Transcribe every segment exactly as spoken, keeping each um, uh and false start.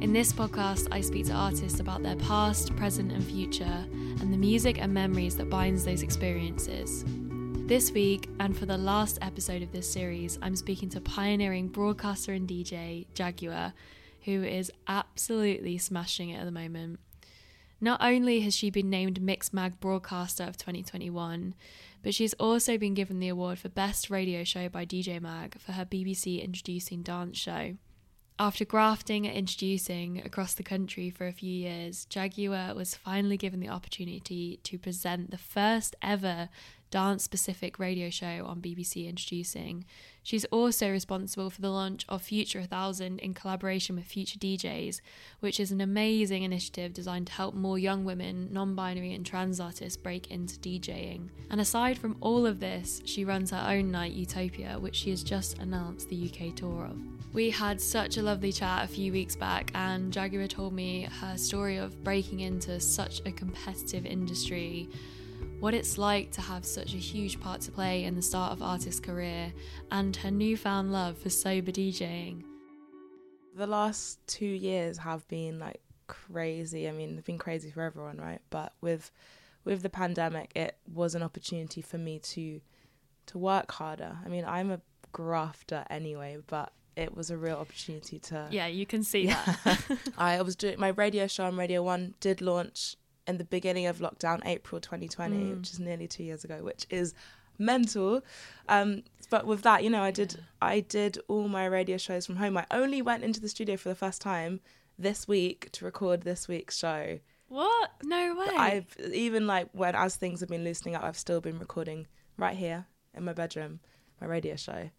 In this podcast, I speak to artists about their past, present and future, and the music and memories that binds those experiences. This week, and for the last episode of this series, I'm speaking to pioneering broadcaster and D J, Jaguar, who is absolutely smashing it at the moment. Not only has she been named Mix Mag Broadcaster of twenty twenty-one, but she's also been given the award for Best Radio Show by D J Mag for her B B C Introducing dance show. After grafting and introducing across the country for a few years, Jaguar was finally given the opportunity to present the first ever dance-specific radio show on B B C Introducing. She's also responsible for the launch of Future one thousand in collaboration with Future D Js, which is an amazing initiative designed to help more young women, non-binary and trans artists break into DJing. And aside from all of this, she runs her own night, Utopia, which she has just announced the U K tour of. We had such a lovely chat a few weeks back, and Jaguar told me her story of breaking into such a competitive industry, what it's like to have such a huge part to play in the start of artist's career, and her newfound love for sober DJing. The last two years have been like crazy. I mean, they've been crazy for everyone, right? But with with the pandemic, it was an opportunity for me to to work harder. I mean, I'm a grafter anyway, but it was a real opportunity to... Yeah, you can see yeah. that. I was doing my radio show on Radio One, did launch in the beginning of lockdown, April twenty twenty, mm. which is nearly two years ago, which is mental. Um, but with that, you know, I did yeah. I did all my radio shows from home. I only went into the studio for the first time this week to record this week's show. What? No way. I've even like when as things have been loosening up, I've still been recording right here in my bedroom, my radio show.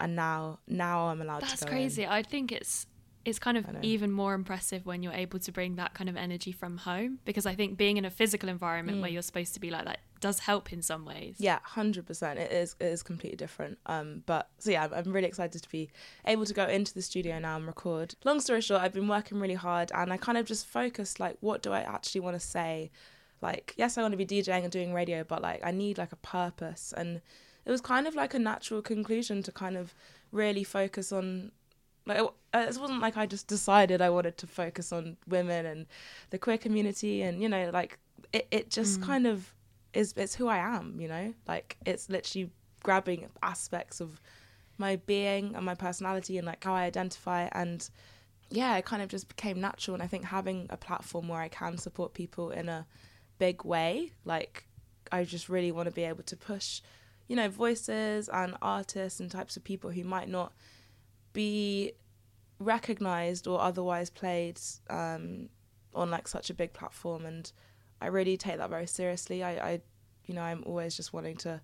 And now, now I'm allowed That's to go That's crazy. In. I think it's... It's kind of even more impressive when you're able to bring that kind of energy from home, because I think being in a physical environment mm. where you're supposed to be like that does help in some ways. Yeah, one hundred percent. It is it is completely different. Um, but so yeah, I'm really excited to be able to go into the studio now and record. Long story short, I've been working really hard and I kind of just focused like, what do I actually want to say? Like, yes, I want to be DJing and doing radio, but like I need like a purpose. And it was kind of like a natural conclusion to kind of really focus on. Like, it wasn't like I just decided I wanted to focus on women and the queer community and, you know, like it, it just mm. kind of is, it's who I am, you know, like it's literally grabbing aspects of my being and my personality and like how I identify. And yeah, it kind of just became natural. And I think having a platform where I can support people in a big way, like I just really want to be able to push, you know, voices and artists and types of people who might not be recognised or otherwise played um, on like such a big platform. And I really take that very seriously. I, I, you know, I'm always just wanting to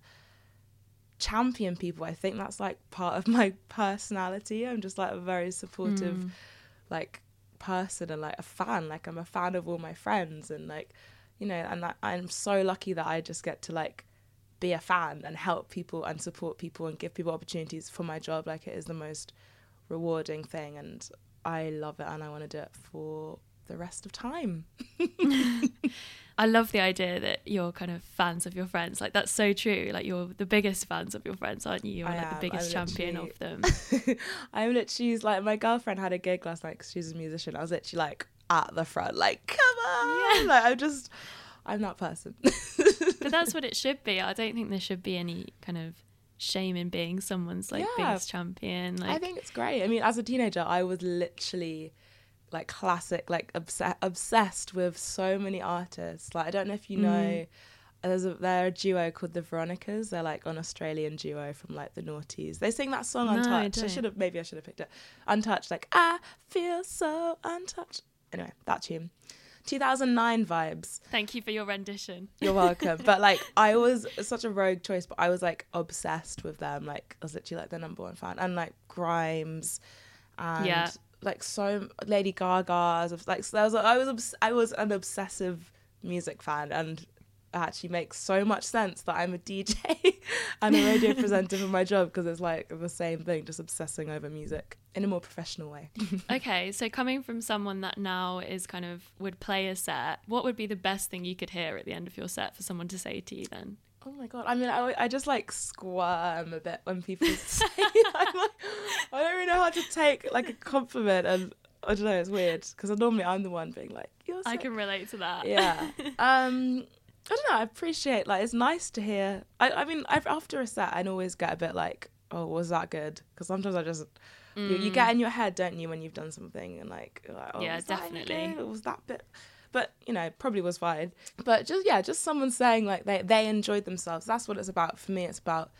champion people. I think that's like part of my personality. I'm just like a very supportive mm. like person and like a fan. Like I'm a fan of all my friends and like, you know, and I, I'm so lucky that I just get to like be a fan and help people and support people and give people opportunities for my job. Like it is the most rewarding thing and I love it and I want to do it for the rest of time. I love the idea that you're kind of fans of your friends. Like that's so true. Like you're the biggest fans of your friends, aren't you? You're I like am. the biggest champion of them. I'm literally like, my girlfriend had a gig last night because she's a musician. I was literally like at the front, like come on. Yeah. Like I'm just, I'm that person. But that's what it should be. I don't think there should be any kind of shame in being someone's like yeah. biggest champion. Like, I think it's great. I mean, as a teenager, I was literally like classic, like obs- obsessed with so many artists. Like, I don't know if you know, mm. there's a, they're a duo called The Veronicas. They're like an Australian duo from like the noughties. They sing that song no, Untouched. I, I should have, maybe I should have picked it. Untouched, like I feel so untouched. Anyway, that tune. two thousand nine vibes. Thank you for your rendition. You're welcome. But like I was such a rogue choice, but I was like obsessed with them. Like I was literally like their number one fan. And like Grimes and yeah. like so Lady Gaga's. Like so there was, I was I was an obsessive music fan and actually makes so much sense that I'm a D J and a radio presenter for my job, because it's like the same thing, just obsessing over music in a more professional way. Okay, so coming from someone that now is kind of would play a set, what would be the best thing you could hear at the end of your set for someone to say to you then? Oh my God, I mean, I, I just like squirm a bit when people say I'm like, I don't really know how to take like a compliment, and I don't know, it's weird because normally I'm the one being like, you're sick. I can relate to that. Yeah. Um, I don't know, I appreciate, like, it's nice to hear. I, I mean, I've, after a set, I always get a bit like, oh, was that good? Because sometimes I just, mm. you, you get in your head, don't you, when you've done something and like, like oh, yeah, was definitely. That good? Was that bit... But, you know, probably was fine. But just, yeah, just someone saying, like, they, they enjoyed themselves. That's what it's about. For me, it's about,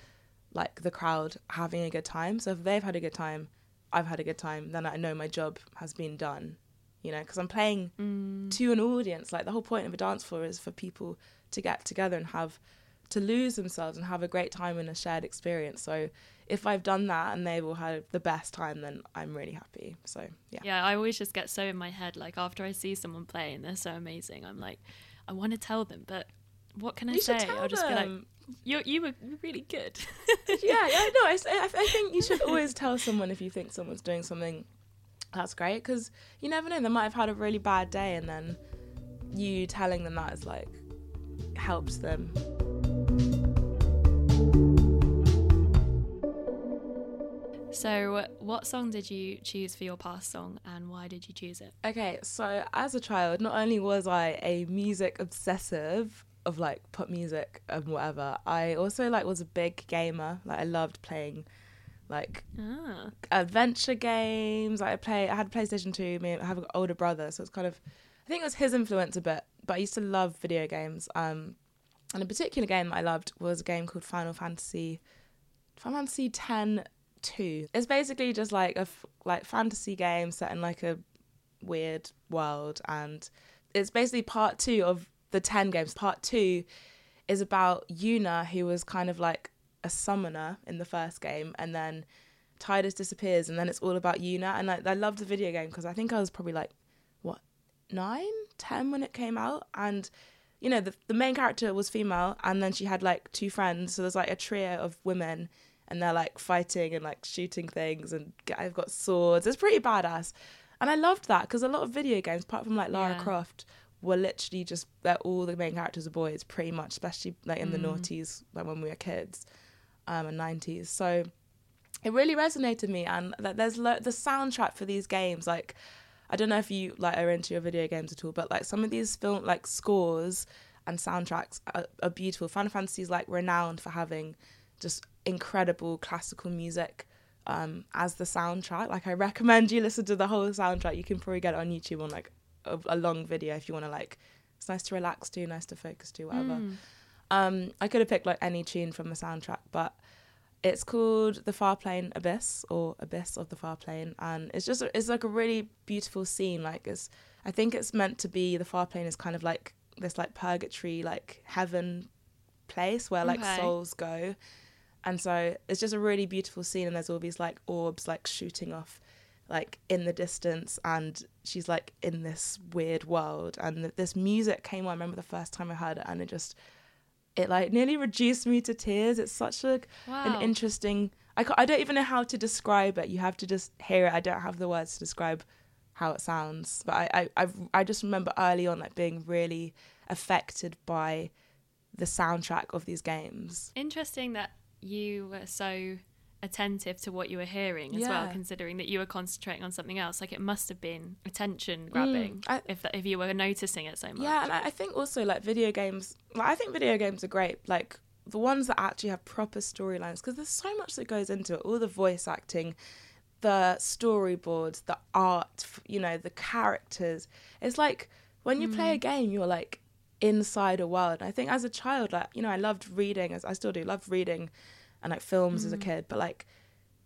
like, the crowd having a good time. So if they've had a good time, I've had a good time, then I know my job has been done, you know, because I'm playing mm. to an audience. Like, the whole point of a dance floor is for people to get together and have, to lose themselves and have a great time in a shared experience. So if I've done that and they've all had the best time, then I'm really happy. So yeah. Yeah, I always just get so in my head, like after I see someone play and they're so amazing, I'm like, I want to tell them, but what can I you say? I'll them. Just be like, you you were really good. yeah, yeah, no, I, I think you should always tell someone if you think someone's doing something that's great, because you never know, they might have had a really bad day, and then you telling them that is like helps them. So what song did you choose for your past song, and why did you choose it? Okay, so as a child, not only was I a music obsessive of like pop music and whatever, I also like was a big gamer. Like I loved playing like ah. adventure games. Like I play I had a PlayStation two, me and I have an older brother, so it's kind of, I think it was his influence a bit, but I used to love video games. Um, and a particular game that I loved was a game called Final Fantasy Final Fantasy ten two. It's basically just like a f- like fantasy game set in like a weird world, and it's basically part two of the ten games. Part two is about Yuna, who was kind of like a summoner in the first game, and then Tidus disappears, and then it's all about Yuna. And I, I loved the video game because I think I was probably like what nine, ten when it came out, and you know the the main character was female, and then she had like two friends, so there's like a trio of women. And they're like fighting and like shooting things, and I've got swords. It's pretty badass. And I loved that because a lot of video games, apart from like Lara yeah. Croft, were literally just, they're all the main characters are boys pretty much, especially like in mm. the noughties, like when we were kids um, and nineties. So it really resonated with me. And like, there's lo- the soundtrack for these games. Like, I don't know if you like are into your video games at all, but like some of these film like scores and soundtracks are, are beautiful. Final Fantasy is like renowned for having just incredible classical music um as the soundtrack. Like I recommend you listen to the whole soundtrack. You can probably get it on YouTube on like a, a long video if you want to, like, it's nice to relax to, nice to focus to, whatever. mm. um I could have picked like any tune from the soundtrack, but it's called The Far Plane Abyss, or Abyss of the Far Plane, and it's just it's like a really beautiful scene. Like it's I think it's meant to be, the Far Plane is kind of like this like purgatory, like heaven place where like okay. souls go. And so it's just a really beautiful scene, and there's all these like orbs like shooting off like in the distance, and she's like in this weird world, and th- this music came on. I remember the first time I heard it, and it just it like nearly reduced me to tears. It's such a, wow. an interesting I, ca- I don't even know how to describe it. You have to just hear it. I don't have the words to describe how it sounds, but I I I've, I just remember early on like being really affected by the soundtrack of these games. Interesting that you were so attentive to what you were hearing as yeah. well, considering that you were concentrating on something else. Like it must have been attention grabbing mm, if that, if you were noticing it so much. Yeah, and I think also like video games, like I think video games are great, like the ones that actually have proper storylines, because there's so much that goes into it, all the voice acting, the storyboards, the art, you know, the characters. It's like when you mm. play a game, you're like inside a world. I think as a child, like, you know, I loved reading, as I still do, loved reading and like films mm. as a kid, but like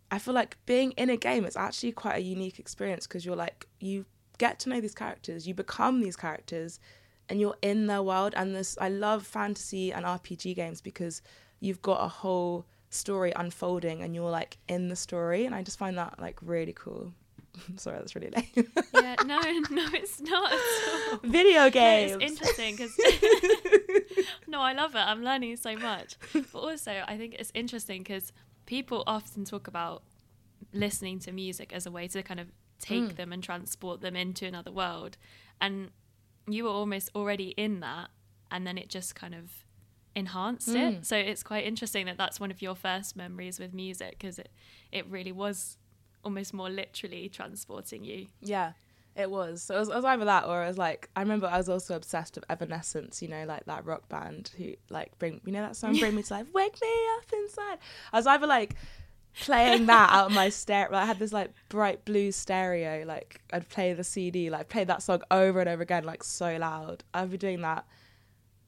I feel like being in a game is actually quite a unique experience, because you're like, you get to know these characters, you become these characters, and you're in their world. And this, I love fantasy and R P G games because you've got a whole story unfolding and you're like in the story, and I just find that like really cool. Sorry, that's really lame. Yeah, no, no, it's not at all. Video games. No, it's interesting because... no, I love it. I'm learning so much. But also, I think it's interesting because people often talk about listening to music as a way to kind of take mm. them and transport them into another world. And you were almost already in that, and then it just kind of enhanced mm. it. So it's quite interesting that that's one of your first memories with music, because it, it really was... almost more literally transporting you. Yeah, it was. So it was, it was either that or it was like, I remember I was also obsessed with Evanescence, you know, like that rock band who like bring, you know that song, Bring Me to Life, wake me up inside. I was either like playing that out of my stereo. I had this like bright blue stereo, like I'd play the C D, like play that song over and over again, like so loud. I'd be doing that.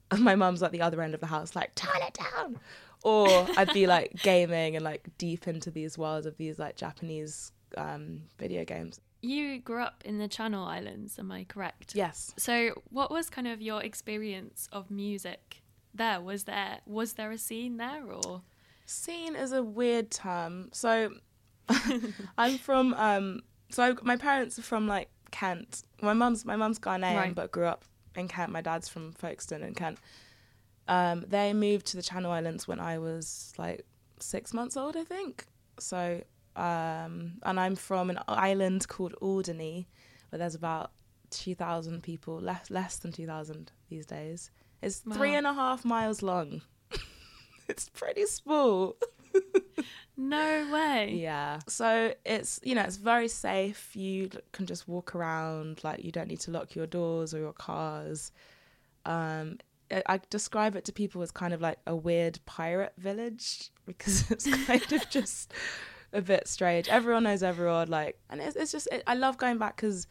And my mum's at the other end of the house, like, turn it down. Or I'd be like gaming and like deep into these worlds of these like Japanese um, video games. You grew up in the Channel Islands, am I correct? Yes. So what was kind of your experience of music there? Was there was there a scene there or? Scene is a weird term. So I'm from, um, so I, my parents are from like Kent. My mum's my mum's Ghanaian, right. But grew up in Kent. My dad's from Folkestone in Kent. Um, they moved to the Channel Islands when I was like six months old, I think. So, um, and I'm from an island called Alderney, where there's about two thousand people, less less than two thousand these days. It's wow. three and a half miles long. It's pretty small. No way. Yeah. So it's, you know, it's very safe. You can just walk around, like you don't need to lock your doors or your cars. Um, I describe it to people as kind of like a weird pirate village because it's kind of just a bit strange. Everyone knows everyone, like, and it's, it's just, it, I love going back because,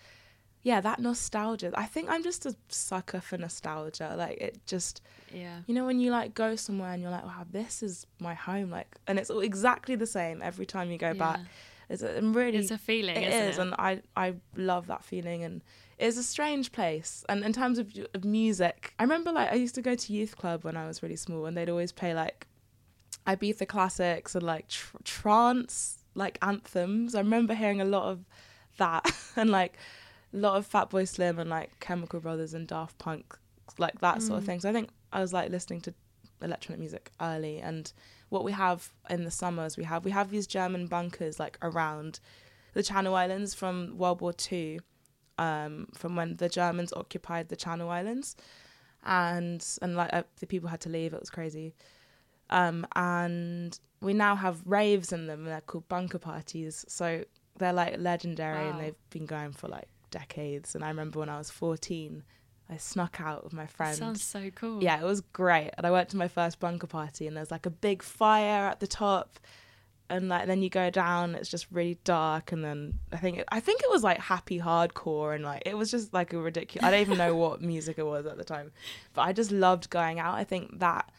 yeah, that nostalgia. I think I'm just a sucker for nostalgia. Like, it just, yeah, you know, when you like go somewhere and you're like, wow, this is my home, like, and it's all exactly the same every time you go yeah. back. It's a, and really, it's a feeling. It isn't is, it? And I, I love that feeling and. It's a strange place. And in terms of, of music, I remember like I used to go to youth club when I was really small and they'd always play like Ibiza classics and like tr- trance like anthems. I remember hearing a lot of that and like a lot of Fatboy Slim and like Chemical Brothers and Daft Punk, like that mm. sort of thing. So I think I was like listening to electronic music early. And what we have in the summers, we have we have these German bunkers like around the Channel Islands from World War Two. Um, from when the Germans occupied the Channel Islands and and like uh, the people had to leave. It was crazy. Um, and we now have raves in them. They're called bunker parties. So they're like legendary wow. and they've been going for like decades. And I remember when I was fourteen, I snuck out with my friend. Sounds so cool. Yeah, it was great. And I went to my first bunker party and there's like a big fire at the top. And like then you go down, it's just really dark, and then I think it, I think it was like happy hardcore, and like it was just like a ridiculous. I don't even know what music it was at the time, but I just loved going out. I think that,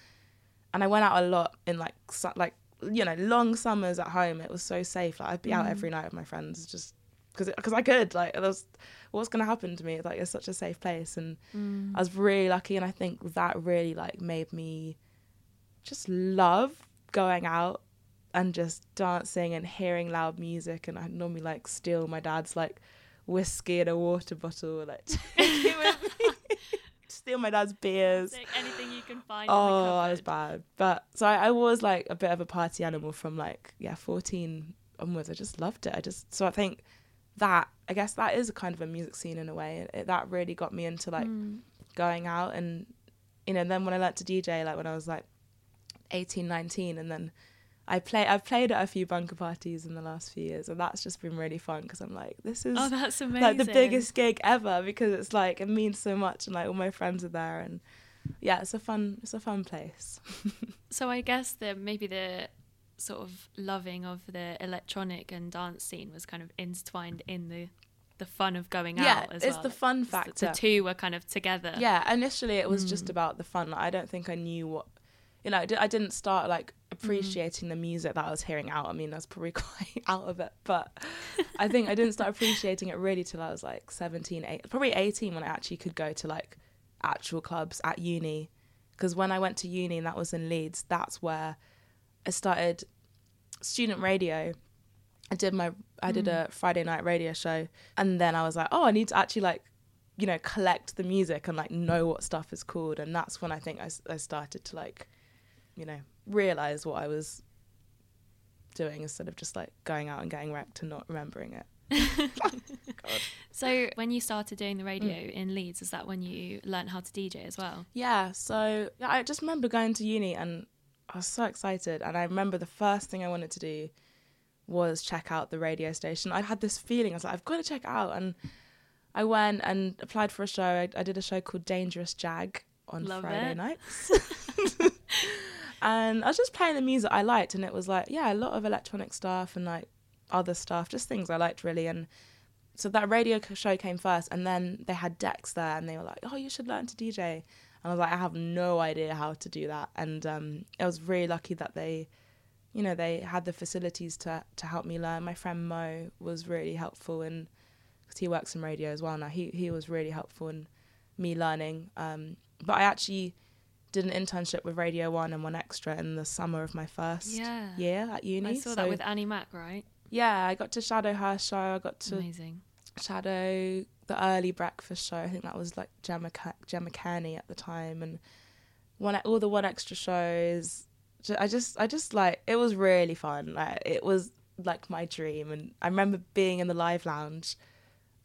and I went out a lot in like su- like you know long summers at home. It was so safe. Like I'd be mm. out every night with my friends just because because I could. Like it was, what's gonna happen to me? Like it's such a safe place, and mm. I was really lucky. And I think that really like made me just love going out. And just dancing and hearing loud music, and I'd normally like steal my dad's like whiskey and a water bottle, like steal my dad's beers, like anything you can find. Oh, in the I was bad, but so I, I was like a bit of a party animal from like yeah fourteen onwards. I just loved it. I just so I think that I guess that is a kind of a music scene in a way. It, that really got me into like mm. going out, and you know then when I learnt to D J, like when I was like eighteen, nineteen, and then. I play, I've played at a few bunker parties in the last few years, and that's just been really fun because I'm like, this is oh, that's amazing. Like the biggest gig ever because it's like it means so much, and like all my friends are there, and yeah, it's a fun, it's a fun place. So I guess the maybe the sort of loving of the electronic and dance scene was kind of intertwined in the the fun of going yeah, out as well. Yeah, it's the like, fun factor. The two were kind of together. Yeah, initially it was mm. just about the fun. Like, I don't think I knew what. You know, I didn't start, like, appreciating mm. the music that I was hearing out. I mean, I was probably quite out of it. But I think I didn't start appreciating it really till I was, like, seventeen, eighteen, probably eighteen when I actually could go to, like, actual clubs at uni. Because when I went to uni, and that was in Leeds, that's where I started student radio I did my I did a Friday night radio show, and then I was like, oh, I need to actually like, you know, collect the music and like know what stuff is called. And that's when I think I, I started to like, you know, realize what I was doing instead of just like going out and getting wrecked and not remembering it. God. So when you started doing the radio mm. in Leeds, is that when you learnt how to D J as well? Yeah, so I just remember going to uni and I was so excited, and I remember the first thing I wanted to do was check out the radio station. I had this feeling, I was like, I've got to check it out. And I went and applied for a show. I, I did a show called Dangerous Jag on Love Friday it. nights. And I was just playing the music I liked, and it was like, yeah, a lot of electronic stuff and like other stuff, just things I liked really. And so that radio show came first, and then they had decks there, and they were like, oh, you should learn to D J. And I was like, I have no idea how to do that. And um, I was really lucky that they, you know, they had the facilities to to help me learn. My friend Mo was really helpful, and because he works in radio as well now, he he was really helpful in me learning. Um, but I actually did an internship with Radio One and one Xtra in the summer of my first yeah. year at uni. I saw so, that with Annie Mac, right? Yeah, I got to shadow her show. I got to Amazing. shadow the early breakfast show. I think that was like Gemma Gemma Kearney at the time, and one all the one Xtra shows. I just, I just like, it was really fun. Like, it was like my dream. And I remember being in the live lounge,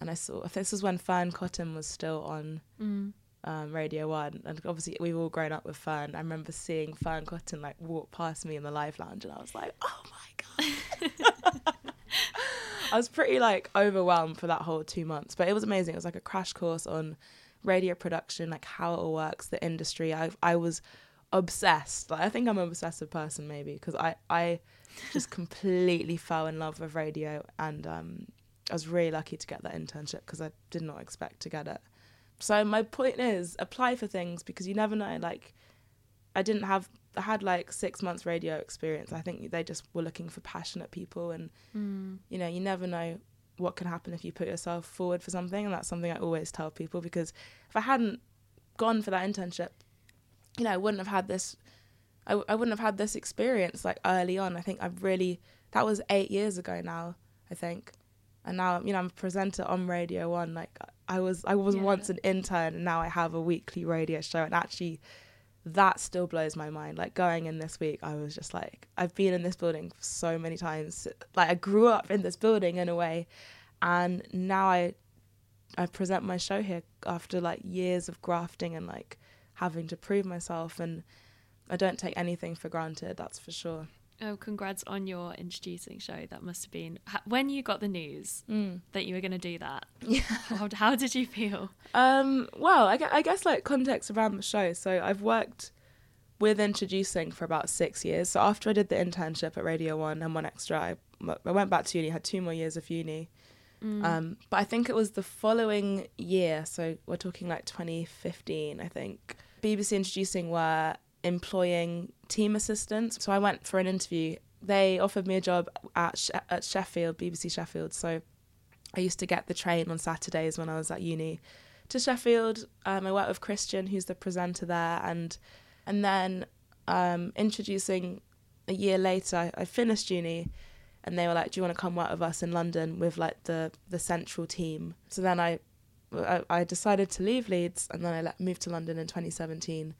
and I saw, I think this was when Fearne Cotton was still on mm. um, Radio One. And obviously we've all grown up with Fearne. I remember seeing Fearne Cotton like walk past me in the live lounge, and I was like, oh my God. I was pretty like overwhelmed for that whole two months, but it was amazing. It was like a crash course on radio production, like how it all works, the industry. I, I was obsessed. Like, I think I'm an obsessive person maybe, because I, I just completely fell in love with radio, and um, I was really lucky to get that internship because I did not expect to get it. So my point is, apply for things, because you never know. Like, I didn't have, I had like six months radio experience. I think they just were looking for passionate people, and mm. you know, you never know what can happen if you put yourself forward for something. And that's something I always tell people, because if I hadn't gone for that internship, you know, I wouldn't have had this, I, I wouldn't have had this experience like early on. I think I've really, that was eight years ago now, I think. And now, you know, I'm a presenter on Radio One. Like, I was, I was yeah. once an intern, and now I have a weekly radio show. And actually that still blows my mind. Like, going in this week, I was just like, I've been in this building so many times. Like, I grew up in this building in a way. And now I, I present my show here after like years of grafting and like, having to prove myself, and I don't take anything for granted, that's for sure. Oh, congrats on your introducing show. That must have been, when you got the news mm. that you were going to do that, yeah. how, how did you feel? Um, well, I, I guess like context around the show. So I've worked with introducing for about six years. So after I did the internship at Radio One and one Xtra, I, I went back to uni, had two more years of uni. Mm. Um, but I think it was the following year, so we're talking like twenty fifteen, I think, B B C Introducing were employing team assistants. So I went for an interview. They offered me a job at she- at Sheffield, B B C Sheffield. So I used to get the train on Saturdays when I was at uni to Sheffield. Um, I worked with Christian, who's the presenter there. And and then um, Introducing a year later, I, I finished uni, and they were like, do you want to come work with us in London with like the, the central team? So then I, I I decided to leave Leeds, and then I let, moved to London in twenty seventeen.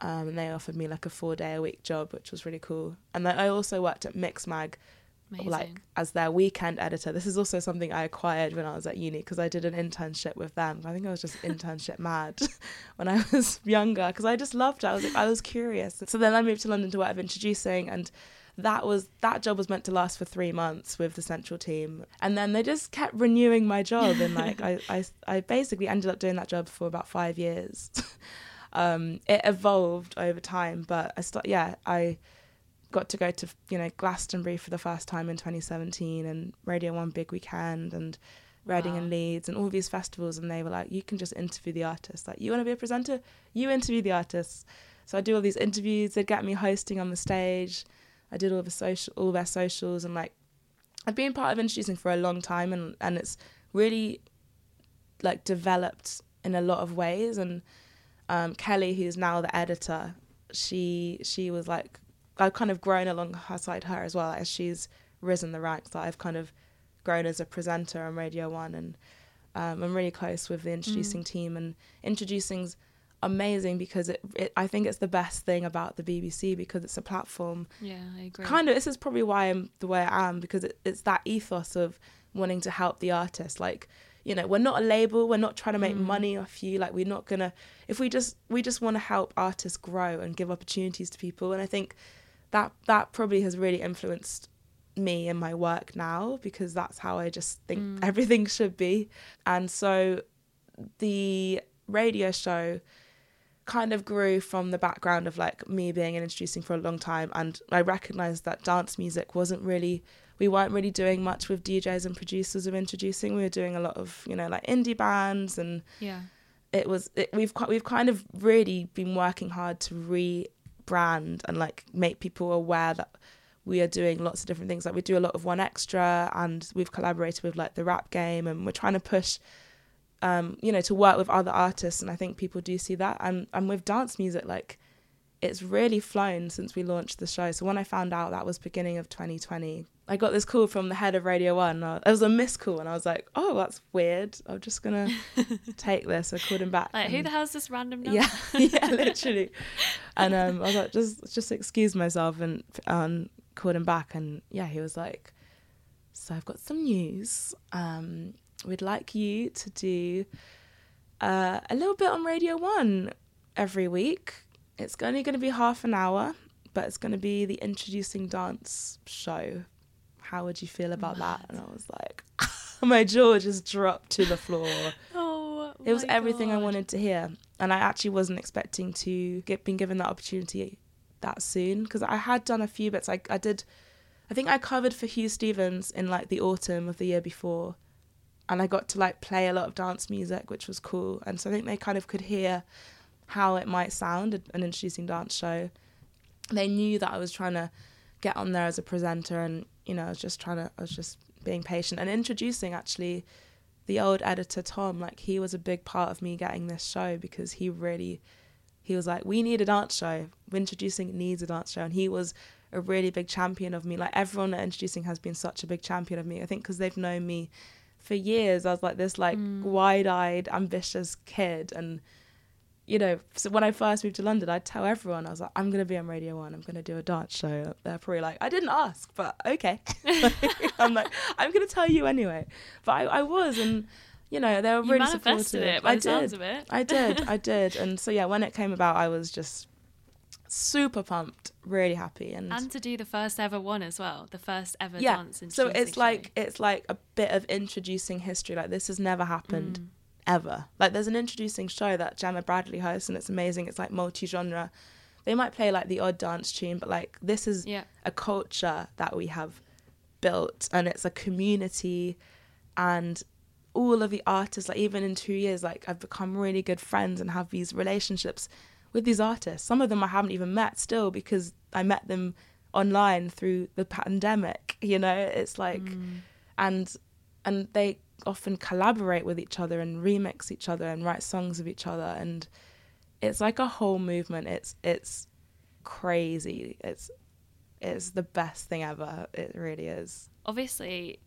Um, and they offered me like a four day a week job, which was really cool. And then I also worked at Mix Mag, Amazing. like as their weekend editor. This is also something I acquired when I was at uni, because I did an internship with them. I think I was just internship mad when I was younger, because I just loved it. I was like, I was curious. So then I moved to London to work with Introducing, and that was that job was meant to last for three months with the central team, and then they just kept renewing my job, and like I, I, I basically ended up doing that job for about five years. um, it evolved over time, but I start yeah I got to go to you know Glastonbury for the first time in twenty seventeen, and Radio One Big Weekend, and Reading wow. and Leeds, and all these festivals, and they were like, you can just interview the artists. Like, you want to be a presenter? You interview the artists. So I do all these interviews. They'd get me hosting on the stage. I did all the social, all their socials, and like, I've been part of Introducing for a long time, and, and it's really like developed in a lot of ways. And um, Kelly, who's now the editor, she she was like, I've kind of grown alongside her as well, as she's risen the ranks, that I've kind of grown as a presenter on Radio One, and um, I'm really close with the Introducing mm. team, and Introducing's amazing because it, it I think it's the best thing about the B B C, because it's a platform. Yeah, I agree. Kind of, this is probably why I'm the way I am, because it, it's that ethos of wanting to help the artist. Like, you know, we're not a label, we're not trying to make mm. money off you, like we're not gonna, if we just we just want to help artists grow and give opportunities to people. And I think that that probably has really influenced me and my work now, because that's how I just think mm. everything should be. And so the radio show kind of grew from the background of like me being in Introducing for a long time, and I recognised that dance music wasn't really, we weren't really doing much with D Js and producers of Introducing. We were doing a lot of, you know, like indie bands, and yeah, it was it, we've we've kind of really been working hard to rebrand and like make people aware that we are doing lots of different things. Like we do a lot of one Xtra, and we've collaborated with like the Rap Game, and we're trying to push, um, you know, to work with other artists. And I think people do see that. And and with dance music, like it's really flown since we launched the show. So when I found out, that was beginning of twenty twenty, I got this call from the head of Radio One. I, it was a missed call, and I was like, oh, that's weird, I'm just gonna take this. I called him back, like, and, who the hell's this random number? Yeah, yeah, literally. And um, I was like, just just excuse myself, and um, called him back, and yeah, he was like, so I've got some news, um, we'd like you to do uh, a little bit on Radio One every week. It's only going to be half an hour, but it's going to be the Introducing Dance Show. How would you feel about Mad. that? And I was like, my jaw just dropped to the floor. Oh, it was everything God. I wanted to hear. And I actually wasn't expecting to get been given that opportunity that soon, because I had done a few bits. I, I did, I think I covered for Hugh Stevens in like the autumn of the year before. And I got to like play a lot of dance music, which was cool. And so I think they kind of could hear how it might sound, an Introducing Dance Show. They knew that I was trying to get on there as a presenter, and, you know, I was just trying to, I was just being patient. And Introducing, actually, the old editor, Tom, like, he was a big part of me getting this show, because he really, he was like, we need a dance show. Introducing needs a dance show. And he was a really big champion of me. Like, everyone at Introducing has been such a big champion of me, I think, because they've known me for years. I was like this, like, mm. wide-eyed, ambitious kid, and... You know, so when I first moved to London, I'd tell everyone, I was like, I'm going to be on Radio One, I'm going to do a dance show. They're probably like, I didn't ask, but okay. Like, I'm like, I'm going to tell you anyway. But I, I was, and, you know, they were you really supportive. It by I, the did. Sounds of it. I did. I did. And so, yeah, when it came about, I was just super pumped, really happy. And, and to do the first ever one as well, the first ever yeah. dance in so it's show. like it's like a bit of Introducing history. Like, this has never happened. Mm. Ever. Like, there's an Introducing show that Gemma Bradley hosts, and it's amazing. It's like multi-genre. They might play like the odd dance tune, but like this is yeah. a culture that we have built, and it's a community, and all of the artists, like even in two years, like I've become really good friends and have these relationships with these artists. Some of them I haven't even met still, because I met them online through the pandemic, you know. It's like mm. and and they often collaborate with each other and remix each other and write songs of each other, and it's like a whole movement. It's it's crazy. It's it's the best thing ever. It really is. Obviously,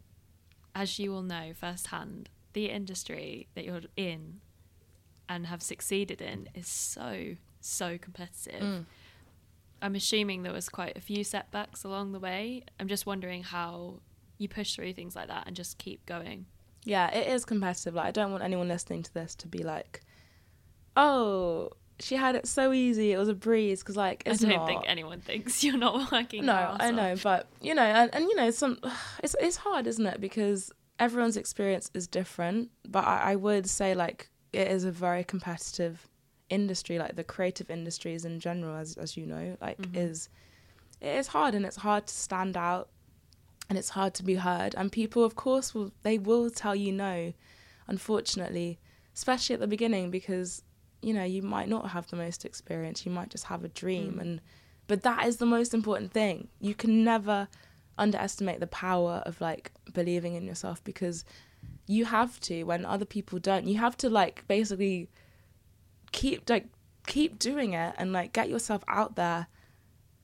as you all know firsthand, the industry that you're in and have succeeded in is so so competitive. mm. I'm assuming there was quite a few setbacks along the way. I'm just wondering how you push through things like that and just keep going. Yeah, it is competitive. Like, I don't want anyone listening to this to be like, oh, she had it so easy, it was a breeze, because, like, it's not. I don't not. think anyone thinks you're not working. No, I off. know, but, you know, and, and you know, some it's it's hard, isn't it? Because everyone's experience is different, but I, I would say, like, it is a very competitive industry, like the creative industries in general, as, as you know, like, mm-hmm. is, it is hard, and it's hard to stand out. And it's hard to be heard. And people, of course, will they will tell you no, unfortunately, especially at the beginning, because, you know, you might not have the most experience. You might just have a dream. Mm. and But that is the most important thing. You can never underestimate the power of, like, believing in yourself, because you have to when other people don't. You have to, like, basically keep, like, keep doing it and, like, get yourself out there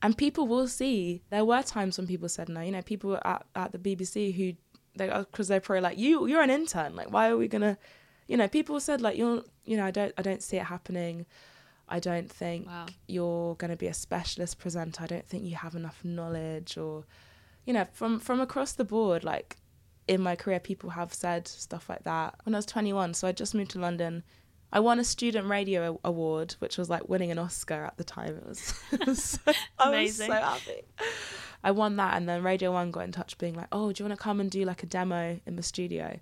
And people will see, there were times when people said no, you know, people at, at the B B C who, they because they're probably like, you, you're an intern, like, why are we going to, you know, people said like, you're, you know, I don't, I don't see it happening. I don't think wow. you're going to be a specialist presenter. I don't think you have enough knowledge or, you know, from, from across the board, like in my career, people have said stuff like that. When I was twenty-one, so I just moved to London, I won a student radio award, which was like winning an Oscar at the time. It was, it was so, I Amazing. was so happy. I won that, and then Radio One got in touch being like, oh, do you want to come and do like a demo in the studio?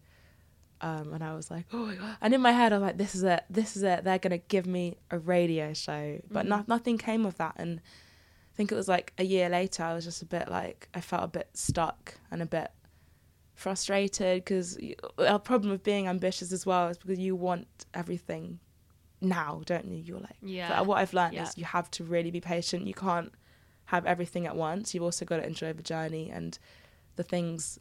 Um, and I was like, oh my God. And in my head, I was like, this is it, this is it. They're going to give me a radio show. But mm-hmm. no- nothing came of that. And I think it was like a year later, I was just a bit like, I felt a bit stuck and a bit frustrated, because our problem with being ambitious as well is because you want everything now, don't you? You're like, yeah. So what I've learned yeah. is you have to really be patient. You can't have everything at once. You've also got to enjoy the journey and the things,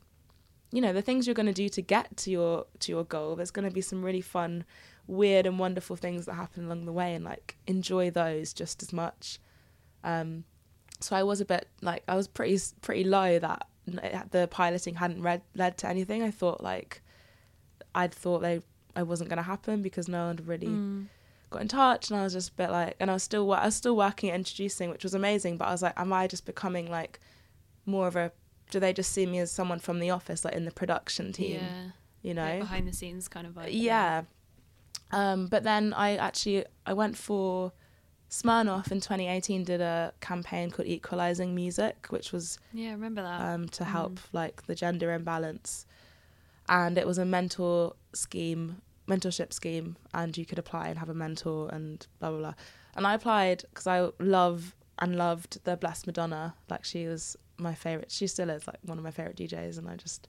you know, the things you're going to do to get to your to your goal. There's going to be some really fun, weird and wonderful things that happen along the way, and like enjoy those just as much. Um, so I was a bit like, I was pretty pretty low that the piloting hadn't read, led to anything. I thought like I'd thought they I wasn't going to happen because no one really mm. got in touch, and I was just a bit like, and I was still I was still working at Introducing, which was amazing, but I was like, am I just becoming like more of a, do they just see me as someone from the office, like in the production team, yeah. you know, like behind the scenes kind of vibe. yeah um but then I actually I went for Smirnoff in twenty eighteen, did a campaign called Equalizing Music, which was yeah I remember that um to help mm. like the gender imbalance, and it was a mentor scheme mentorship scheme, and you could apply and have a mentor and blah blah blah. And I applied because I love and loved the Blessed Madonna, like she was my favorite, she still is like one of my favorite D Js, and I just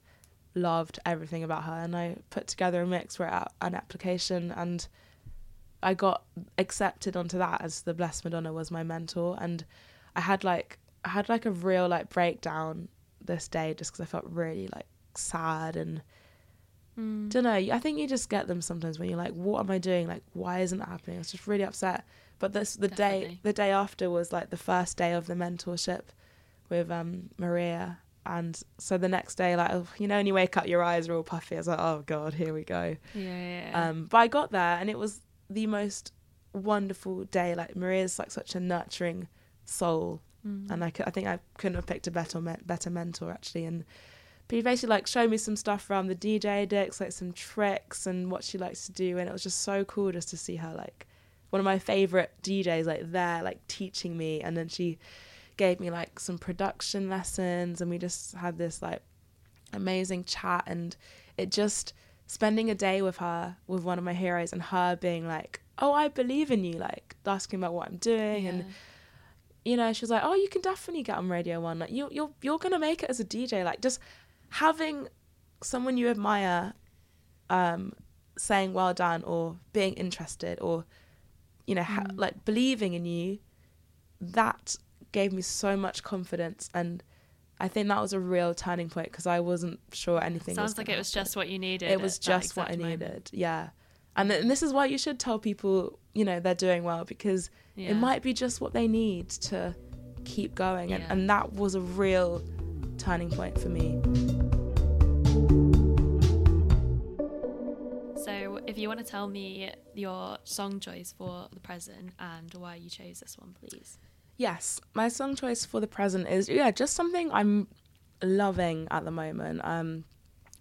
loved everything about her. And I put together a mix for an application, and I got accepted onto that as the Blessed Madonna was my mentor. And I had like I had like a real like breakdown this day, just because I felt really like sad and mm. don't know. I think you just get them sometimes when you're like, what am I doing? Like, why isn't it happening? I was just really upset. But this the Definitely. day the day after was like the first day of the mentorship with um Maria, and so the next day, like, you know, when you wake up, your eyes are all puffy. I was like, oh God, here we go. Yeah. yeah. Um, but I got there, and it was the most wonderful day. Like Maria's like such a nurturing soul, mm-hmm. and I, could, I think I couldn't have picked a better me- better mentor actually. And but he basically like showed me some stuff around the D J decks, like some tricks and what she likes to do, and it was just so cool just to see her, like one of my favorite D Js, like there like teaching me. And then she gave me like some production lessons, and we just had this like amazing chat. And it just spending a day with her, with one of my heroes, and her being like, oh, I believe in you, like asking about what I'm doing. Yeah. And, you know, she was like, oh, you can definitely get on Radio One. Like you, you're, you're going to make it as a D J. Like just having someone you admire um, saying well done, or being interested, or, you know, ha- mm. like believing in you, that gave me so much confidence. And I think that was a real turning point, because I wasn't sure anything. Sounds was like it was happen. just what you needed. It was just what I moment. needed, yeah. And, th- and this is why you should tell people, you know, they're doing well, because yeah. it might be just what they need to keep going. Yeah. And, and that was a real turning point for me. So if you want to tell me your song choice for the present and why you chose this one, please. Yes, my song choice for the present is, yeah, just something I'm loving at the moment. Um,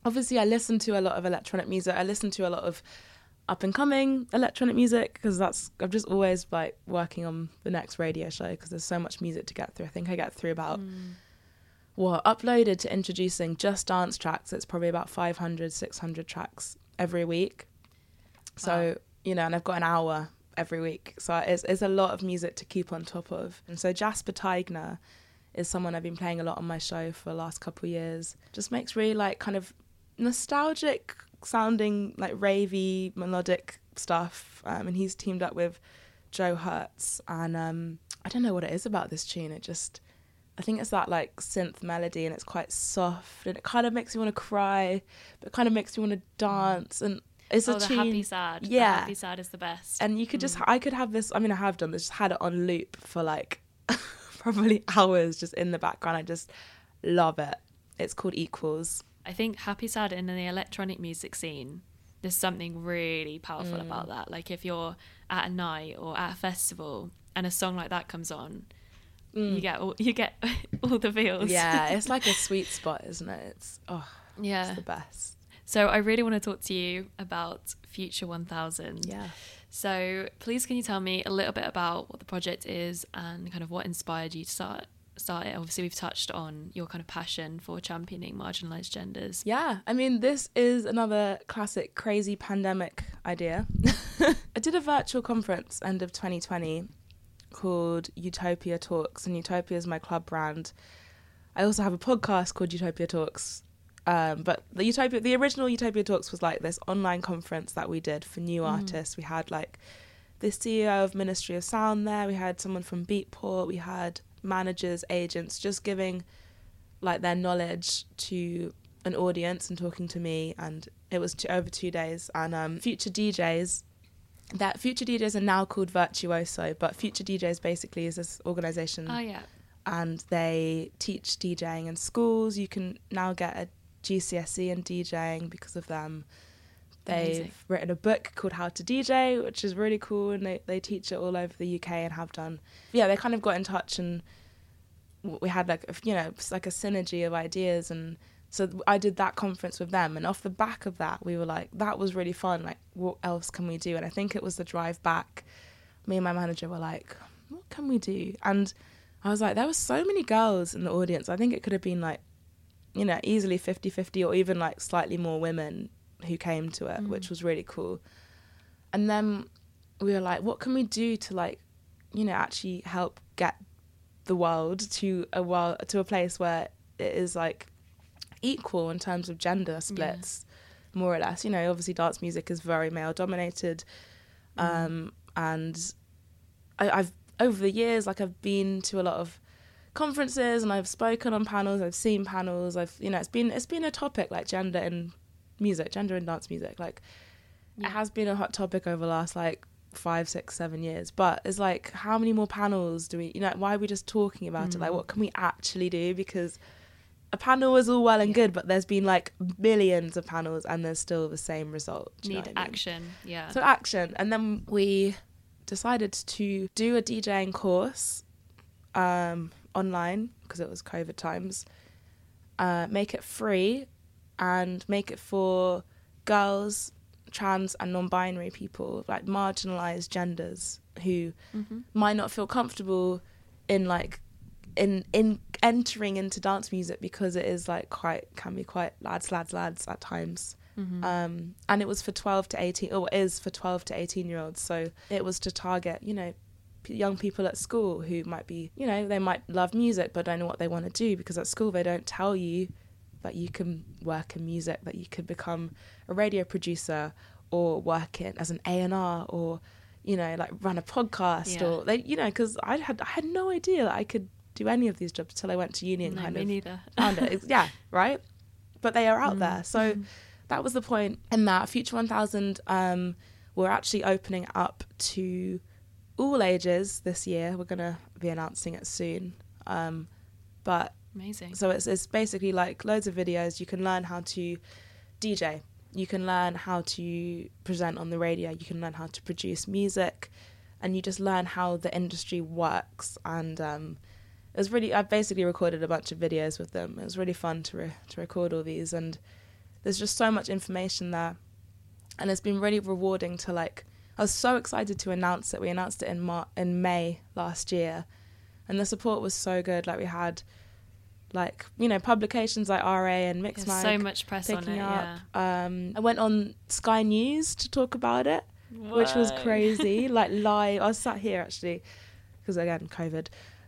obviously, I listen to a lot of electronic music. I listen to a lot of up-and-coming electronic music, because that's I'm just always, like, working on the next radio show, because there's so much music to get through. I think I get through about, mm. well, uploaded to Introducing just dance tracks. It's probably about five hundred, six hundred tracks every week. So, wow. you know, and I've got an hour every week, so it's, it's a lot of music to keep on top of. And so Jasper Tigner is someone I've been playing a lot on my show for the last couple of years. Just makes really like kind of nostalgic sounding, like ravey melodic stuff, um, and he's teamed up with Joe Hertz, and um, I don't know what it is about this tune, it just I think it's that like synth melody, and it's quite soft, and it kind of makes you want to cry, but it kind of makes you want to dance. And it's oh, a the tune. happy sad. Yeah. The happy sad is the best. And you could mm. just, I could have this, I mean, I have done this, just had it on loop for like probably hours just in the background. I just love it. It's called Equals. I think happy, sad, and in the electronic music scene, there's something really powerful mm. about that. Like if you're at a night or at a festival and a song like that comes on, mm. you get all, you get all the feels. Yeah, it's like a sweet spot, isn't it? It's oh, yeah, it's the best. So I really want to talk to you about Future one thousand. Yeah. So please can you tell me a little bit about what the project is and kind of what inspired you to start start it? Obviously, we've touched on your kind of passion for championing marginalised genders. Yeah, I mean, this is another classic crazy pandemic idea. I did a virtual conference end of twenty twenty called Utopia Talks, and Utopia is my club brand. I also have a podcast called Utopia Talks. Um, but the Utopia, the original Utopia Talks was like this online conference that we did for new mm. artists. We had like the C E O of Ministry of Sound there. We had someone from Beatport. We had managers, agents, just giving like their knowledge to an audience and talking to me. And it was two, over two days. And um, Future D Js, that Future D Js are now called Virtuoso, but Future D Js basically is this organisation. Oh yeah. And they teach DJing in schools. You can now get a G C S E and DJing because of them. They've Amazing. Written a book called How to D J, which is really cool, and they, they teach it all over the U K and have done. Yeah, they kind of got in touch, and we had like, you know, like a synergy of ideas, and so I did that conference with them, and off the back of that we were like, that was really fun, like what else can we do? And I think it was the drive back, me and my manager were like, what can we do? And I was like, there were so many girls in the audience. I think it could have been like, you know, easily fifty-fifty or even like slightly more women who came to it, mm. which was really cool. And then we were like, what can we do to like, you know, actually help get the world to a world, to a place where it is like equal in terms of gender splits, yeah. more or less. You know, obviously dance music is very male dominated. Mm. Um, and I, I've, over the years, like I've been to a lot of conferences and I've spoken on panels, I've seen panels, I've, you know, it's been it's been a topic, like gender in music, gender in dance music, like yeah. it has been a hot topic over the last like five, six, seven years, but it's like, how many more panels do we, you know, why are we just talking about mm. it? Like what can we actually do? Because a panel was all well and yeah. good, but there's been like millions of panels and there's still the same result. Do you need know what I mean? Action. Yeah, so action. And then we decided to do a DJing course um online, because it was COVID times, uh, make it free and make it for girls, trans and non-binary people, like marginalised genders who mm-hmm. might not feel comfortable in like in in entering into dance music, because it is like quite, can be quite lads lads lads at times. Mm-hmm. Um, and it was for twelve to eighteen, or is for twelve to eighteen year olds, so it was to target, you know, young people at school who might be, you know, they might love music but don't know what they want to do, because at school they don't tell you that you can work in music, that you could become a radio producer or work in as an A and R, or, you know, like run a podcast, yeah. or they, you know, because I had I had no idea that I could do any of these jobs till I went to uni and no, kind me of neither. Found it. Yeah, right. But they are out mm. there, so mm. that was the point. And that Future one thousand, um, we're actually opening up to all ages this year. We're gonna be announcing it soon, um but amazing. So it's it's basically like loads of videos. You can learn how to D J, you can learn how to present on the radio, you can learn how to produce music, and you just learn how the industry works. And um it was really, I basically recorded a bunch of videos with them. It was really fun to re- to record all these, and there's just so much information there, and it's been really rewarding to like, I was so excited to announce it. We announced it in Mar- in May last year, and the support was so good. Like we had, like, you know, publications like R A and Mixmag. There's so much press on it. Up. Yeah. Um, I went on Sky News to talk about it, Whoa. Which was crazy. Like live, I was sat here actually, because again COVID,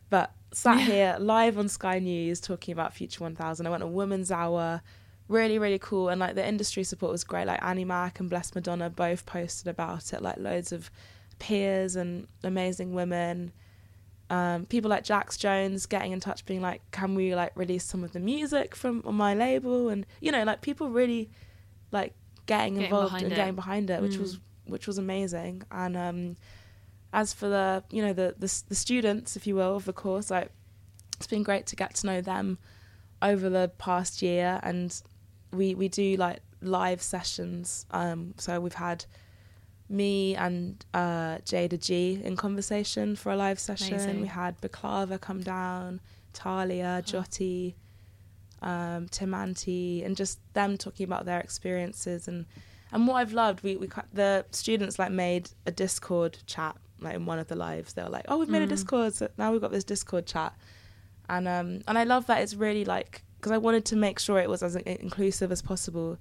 but sat here live on Sky News talking about Future one thousand. I went on Women's Hour. Really, really cool. And like the industry support was great. Like Annie Mac and Blessed Madonna both posted about it, like loads of peers and amazing women. Um, people like Jax Jones getting in touch, being like, can we like release some of the music from on my label? And, you know, like people really like getting, getting involved and it. getting behind it, which mm. was which was amazing. And um, as for the, you know, the, the the students, if you will, of the course, like it's been great to get to know them over the past year, and we we do like live sessions. Um, so we've had me and uh, Jada G in conversation for a live session. Amazing. We had Baklava come down, Talia, oh. Jyoti, um, Timanti, and just them talking about their experiences and and what I've loved. We we the students like made a Discord chat like in one of the lives. They were like, oh, we've made mm. a Discord, so now we've got this Discord chat, and um and I love that. It's really like, because I wanted to make sure it was as inclusive as possible.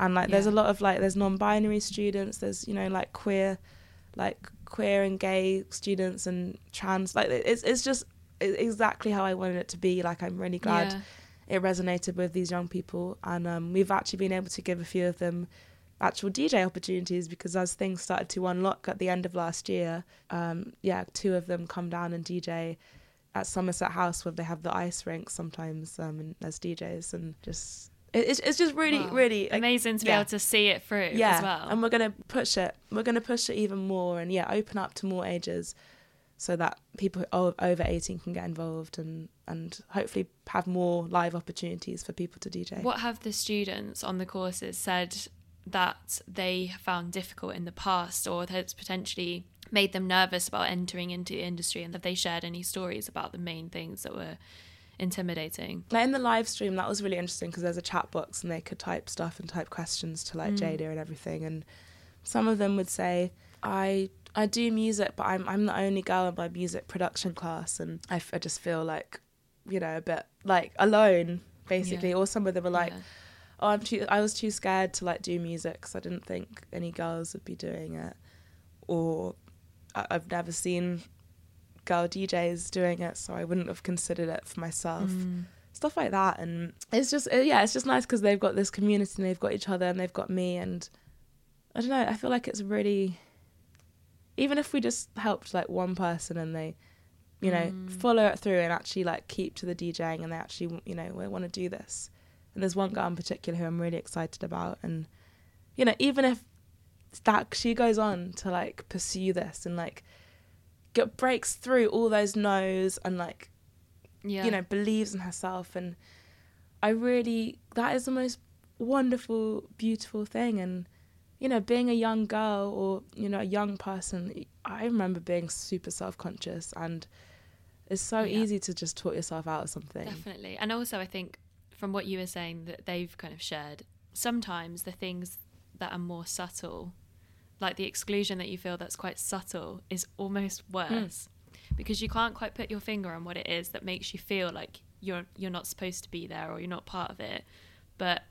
And like, yeah. there's a lot of like, there's non-binary students, there's, you know, like queer, like queer and gay students and trans, like it's it's just exactly how I wanted it to be. Like, I'm really glad yeah. it resonated with these young people. And um, we've actually been able to give a few of them actual D J opportunities, because as things started to unlock at the end of last year, um, yeah, two of them come down and D J at Somerset House, where they have the ice rink sometimes, um, and there's D Js, and just... It's it's just really, wow. really... amazing like, to be yeah. able to see it through yeah. as well. And we're going to push it. We're going to push it even more and, yeah, open up to more ages so that people over eighteen can get involved and, and hopefully have more live opportunities for people to D J. What have the students on the courses said that they found difficult in the past, or that's potentially made them nervous about entering into the industry? And have they shared any stories about the main things that were... intimidating? Like in the live stream, that was really interesting because there's a chat box and they could type stuff and type questions to like mm. Jada and everything, and some of them would say, I I do music, but I'm I'm the only girl in my music production class, and I, I just feel like, you know, a bit like alone basically. Yeah. Or some of them were like, yeah. oh I'm too I was too scared to like do music because I didn't think any girls would be doing it, or I, I've never seen girl D Js doing it, so I wouldn't have considered it for myself. Mm. Stuff like that. And it's just yeah it's just nice because they've got this community and they've got each other and they've got me, and I don't know, I feel like it's really, even if we just helped like one person and they, you know, mm. follow it through and actually like keep to the DJing and they actually, you know, want to do this. And there's one girl in particular who I'm really excited about, and you know, even if that she goes on to like pursue this and like it breaks through all those no's and like yeah. you know, believes in herself, and I really, that is the most wonderful, beautiful thing. And you know, being a young girl or, you know, a young person, I remember being super self-conscious, and it's so yeah. easy to just talk yourself out of something. Definitely. And also I think from what you were saying that they've kind of shared, sometimes the things that are more subtle, like the exclusion that you feel that's quite subtle, is almost worse mm. because you can't quite put your finger on what it is that makes you feel like you're you're not supposed to be there or you're not part of it, but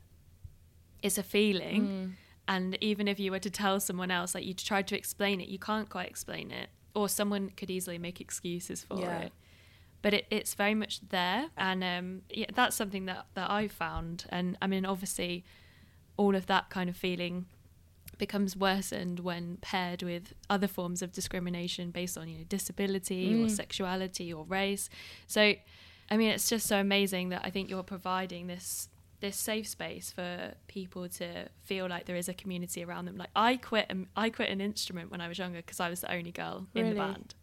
it's a feeling. Mm. And even if you were to tell someone else, like you tried to explain it, you can't quite explain it, or someone could easily make excuses for yeah. it. But it, it's very much there, and um, yeah, that's something that, that I've found. And I mean, obviously, all of that kind of feeling becomes worsened when paired with other forms of discrimination based on, you know, disability mm. or sexuality or race. So I mean, it's just so amazing that I think you're providing this this safe space for people to feel like there is a community around them. Like I quit I quit an instrument when I was younger because I was the only girl really? in the band,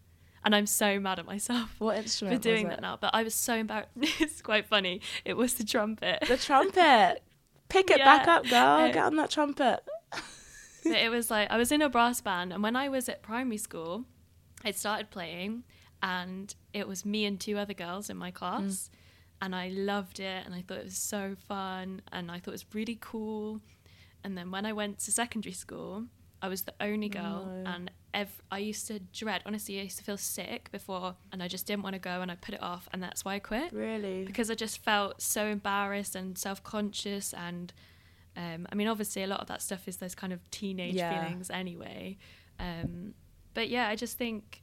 and I'm so mad at myself what instrument for doing that now, but I was so embarrassed. It's quite funny, it was the trumpet the trumpet pick it yeah. back up, girl, get on that trumpet. So it was like, I was in a brass band, and when I was at primary school, I started playing, and it was me and two other girls in my class, mm. and I loved it, and I thought it was so fun, and I thought it was really cool. And then when I went to secondary school, I was the only girl, no. and ev- I used to dread, honestly, I used to feel sick before, and I just didn't want to go, and I put it off, and that's why I quit. Really? Because I just felt so embarrassed and self-conscious, and... Um, I mean, obviously, a lot of that stuff is those kind of teenage yeah. feelings anyway. Um, but yeah, I just think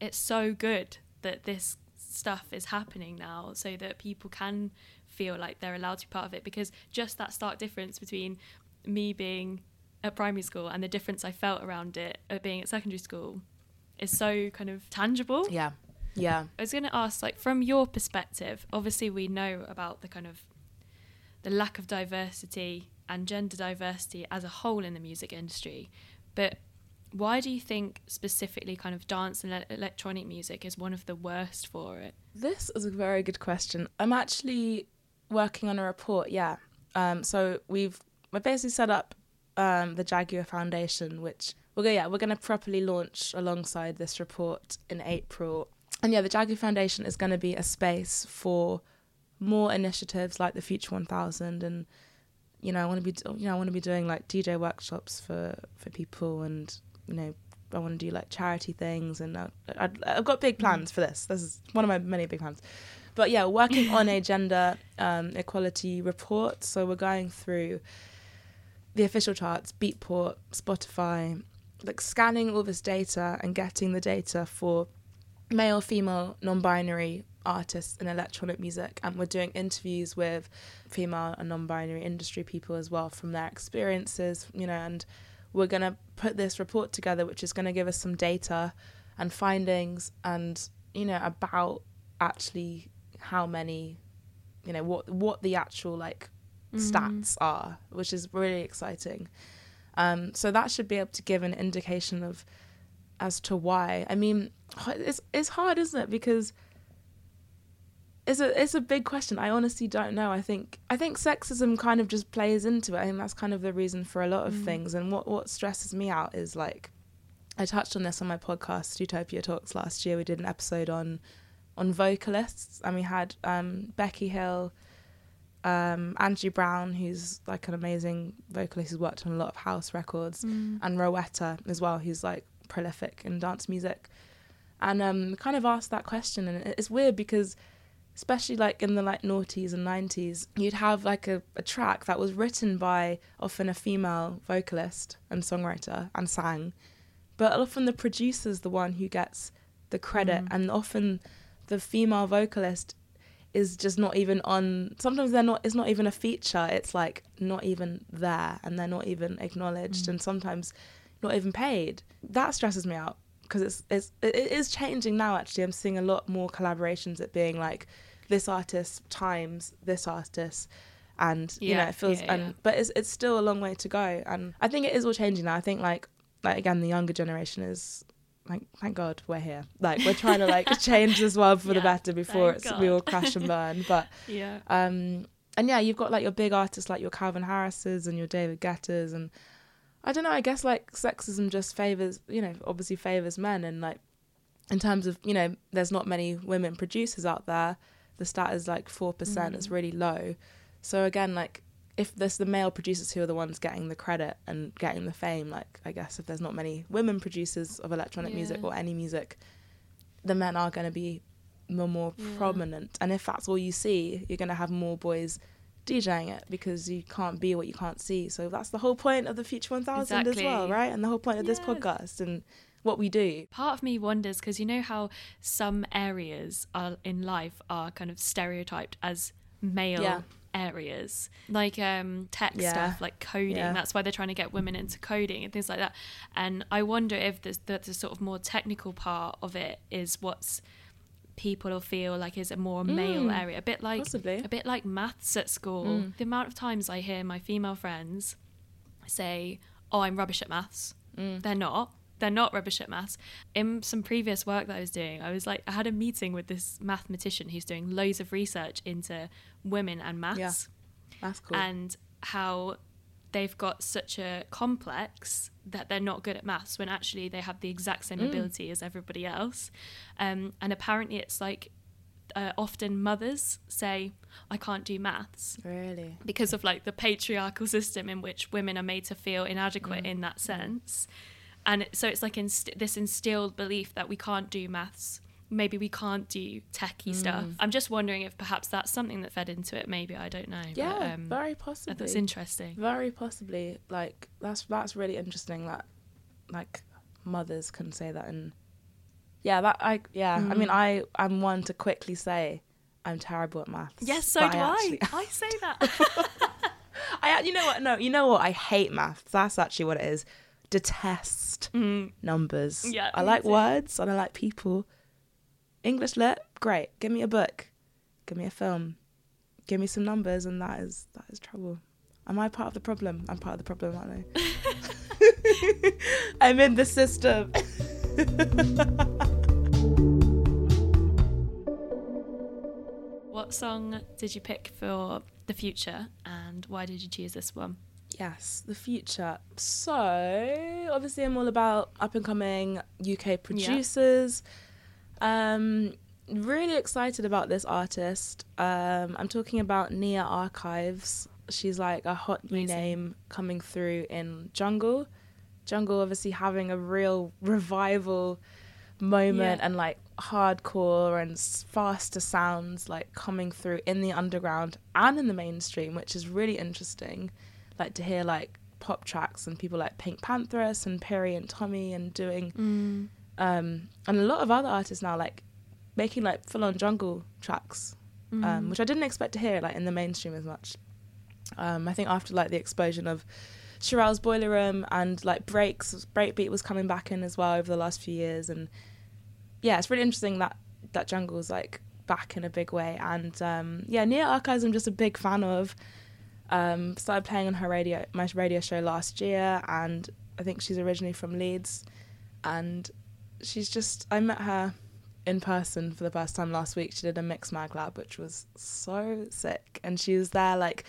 it's so good that this stuff is happening now so that people can feel like they're allowed to be part of it, because just that stark difference between me being at primary school and the difference I felt around it at being at secondary school is so kind of tangible. Yeah, yeah. I was going to ask, like, from your perspective, obviously we know about the kind of the lack of diversity and gender diversity as a whole in the music industry, but Why do you think specifically kind of dance and le- electronic music is one of the worst for it? This is a very good question. I'm actually working on a report, yeah. Um, so we've we basically set up um, the Jaguar Foundation, which we're going yeah, we're going to properly launch alongside this report in April. And yeah, the Jaguar Foundation is going to be a space for more initiatives like the Future one thousand, and you know, I want to be you know I want to be doing like D J workshops for for people, and you know, I want to do like charity things, and I, I, I've got big plans for this. This is one of my many big plans. But yeah, working on a gender um, equality report. So we're going through the official charts, Beatport, Spotify, like scanning all this data and getting the data for male, female, non-binary artists in electronic music. And we're doing interviews with female and non-binary industry people as well, from their experiences, you know, and we're going to put this report together, which is going to give us some data and findings and, you know, about actually how many, you know, what what the actual, like, mm. stats are, which is really exciting. Um, so that should be able to give an indication of as to why. I mean, it's it's hard, isn't it? Because it's a it's a big question. I honestly don't know. I think I think sexism kind of just plays into it. I think that's kind of the reason for a lot of mm. things. And what, what stresses me out is, like, I touched on this on my podcast, Utopia Talks, last year. We did an episode on on vocalists, and we had um, Becky Hill, um, Angie Brown, who's like an amazing vocalist who's worked on a lot of house records, mm. and Rowetta as well, who's like prolific in dance music. And um, kind of asked that question, and it's weird because, especially like in the like noughties and nineties, you'd have like a, a track that was written by often a female vocalist and songwriter and sang, but often the producer's the one who gets the credit, mm. and often the female vocalist is just not even on, sometimes they're not, it's not even a feature, it's like not even there, and they're not even acknowledged, mm. and sometimes not even paid. That stresses me out. Because it's, it's it is changing now. Actually, I'm seeing a lot more collaborations at being like this artist times this artist, and yeah, you know it feels yeah, and yeah. but it's it's still a long way to go. And I think it is all changing now. I think like like again the younger generation is like, thank God we're here. Like we're trying to like change this world for yeah, the better before it's God. we all crash and burn. But yeah, um, and yeah, you've got like your big artists like your Calvin Harris's and your David Guetta's, and I don't know, I guess like sexism just favours, you know, obviously favours men, and like in terms of, you know, there's not many women producers out there. The stat is like four percent, mm. it's really low. So again, like if there's the male producers who are the ones getting the credit and getting the fame, like I guess if there's not many women producers of electronic yeah. music or any music, the men are going to be more, more yeah. prominent. And if that's all you see, you're going to have more boys DJing it, because you can't be what you can't see. So that's the whole point of the Future one thousand exactly. as well, right? And the whole point of yes. this podcast and what we do. Part of me wonders, because you know how some areas are in life are kind of stereotyped as male yeah. areas, like um tech yeah. stuff, like coding yeah. that's why they're trying to get women into coding and things like that. And I wonder if this, that's a sort of more technical part of it is what's people will feel like is a more male mm, area, a bit like possibly. a bit like maths at school. Mm. The amount of times I hear my female friends say, "Oh, I'm rubbish at maths." Mm. They're not. They're not rubbish at maths. In some previous work that I was doing, I was like, I had a meeting with this mathematician who's doing loads of research into women and maths. Yeah. That's cool. And how they've got such a complex that they're not good at maths when actually they have the exact same mm. ability as everybody else. Um, and apparently it's like uh, often mothers say, I can't do maths. Really? Because of like the patriarchal system in which women are made to feel inadequate mm. in that sense. And it, so it's like inst- this instilled belief that we can't do maths. Maybe we can't do techie mm. stuff. I'm just wondering if perhaps that's something that fed into it. Maybe, I don't know. Yeah, but, um, very possibly. That's interesting. Very possibly. Like that's that's really interesting. That like mothers can say that, and yeah, that I yeah. Mm. I mean, I I'm one to quickly say I'm terrible at maths. Yes, so do I. I, I say that. I you know what? No, you know what? I hate maths. That's actually what it is. Detest mm. numbers. Yeah, I like words and I like people. English lit, great. Give me a book, give me a film, give me some numbers, and that is that is trouble. Am I part of the problem? I'm part of the problem, aren't I? I'm in the system. What song did you pick for The Future, and why did you choose this one? Yes, The Future. So, obviously I'm all about up-and-coming U K producers. Yeah. Um, really excited about this artist. Um, I'm talking about Nia Archives. She's like a hot new name coming through in Jungle. Jungle obviously having a real revival moment, yeah, and like hardcore and faster sounds like coming through in the underground and in the mainstream, which is really interesting. Like to hear like pop tracks and people like Pink Panthers and Perry and Tommy and doing mm. um and a lot of other artists now like making like full-on jungle tracks, mm. um which I didn't expect to hear like in the mainstream as much. um I think after like the explosion of Sherelle's Boiler Room and like breaks breakbeat was coming back in as well over the last few years, and yeah, it's really interesting that that jungle's like back in a big way. And um yeah, Nia Archives I'm just a big fan of. Um started playing on her radio my radio show last year, and I think she's originally from Leeds, and she's just I met her in person for the first time last week. She did a mix mag lab, which was so sick, and she was there like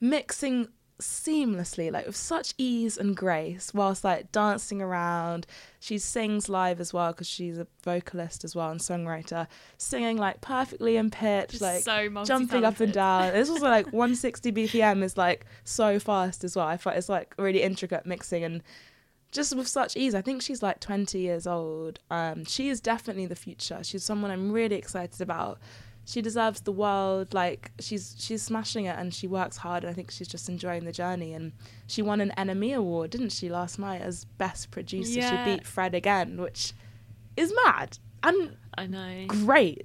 mixing seamlessly, like with such ease and grace, whilst like dancing around. She sings live as well because she's a vocalist as well and songwriter, singing like perfectly in pitch, like so jumping up and down. It's also like one sixty B P M is like so fast as well. I thought it's like really intricate mixing and just with such ease. I think she's like twenty years old. Um, she is definitely the future. She's someone I'm really excited about. She deserves the world. Like she's she's smashing it, and she works hard, and I think she's just enjoying the journey. And she won an N M E award, didn't she, last night as best producer? Yeah. She beat Fred again, which is mad. And I know, great,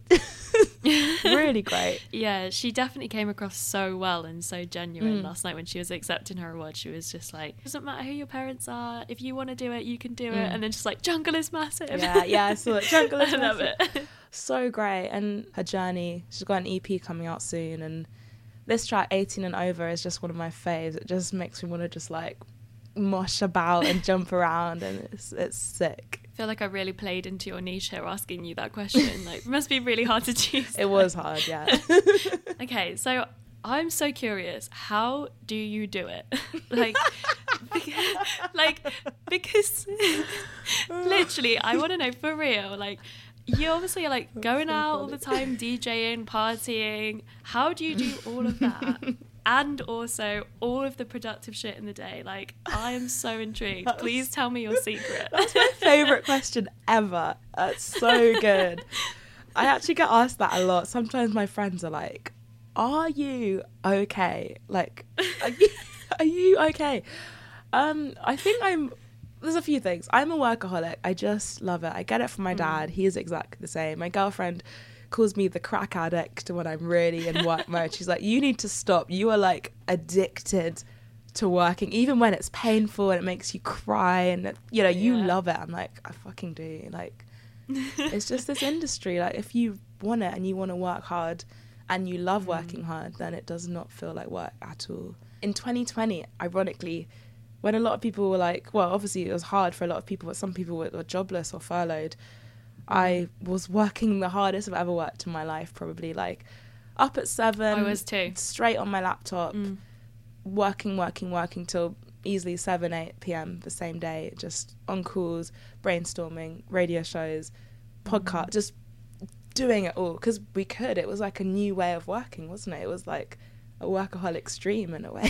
really great. Yeah, she definitely came across so well and so genuine mm. last night when she was accepting her award. She was just like, doesn't matter who your parents are, if you want to do it, you can do mm. it. And then she's like, jungle is massive. Yeah, yeah, I saw it. Jungle is I massive. I love it. So great. And her journey, she's got an E P coming out soon, and this track eighteen and Over is just one of my faves. It just makes me want to just like mosh about and jump around, and it's it's sick. I feel like I really played into your niche here asking you that question. Like, it must be really hard to choose. It was hard, yeah. Okay, so I'm so curious. How do you do it? Like, because, like because literally, I want to know for real. Like, you obviously are like going out all the time, DJing, partying. How do you do all of that? And also all of the productive shit in the day. Like, I am so intrigued. That's, please tell me your secret. That's my favourite question ever. That's so good. I actually get asked that a lot. Sometimes my friends are like, are you okay? Like, are you, are you okay? Um, I think I'm... There's a few things. I'm a workaholic. I just love it. I get it from my dad. He is exactly the same. My girlfriend calls me the crack addict when I'm really in work mode. She's like, you need to stop. You are like addicted to working, even when it's painful and it makes you cry and it, you know, you yeah. love it. I'm like, I fucking do. Like, it's just this industry. Like, if you want it and you want to work hard and you love working mm. hard, then it does not feel like work at all. In twenty twenty, ironically, when a lot of people were like, well, obviously it was hard for a lot of people, but some people were, were jobless or furloughed, I was working the hardest I've ever worked in my life, probably. Like, up at seven. I was too. Straight on my laptop, mm. working, working, working till easily seven, eight p.m. the same day, just on calls, brainstorming, radio shows, podcast, mm. just doing it all. Because we could. It was like a new way of working, wasn't it? It was like a workaholic's dream in a way.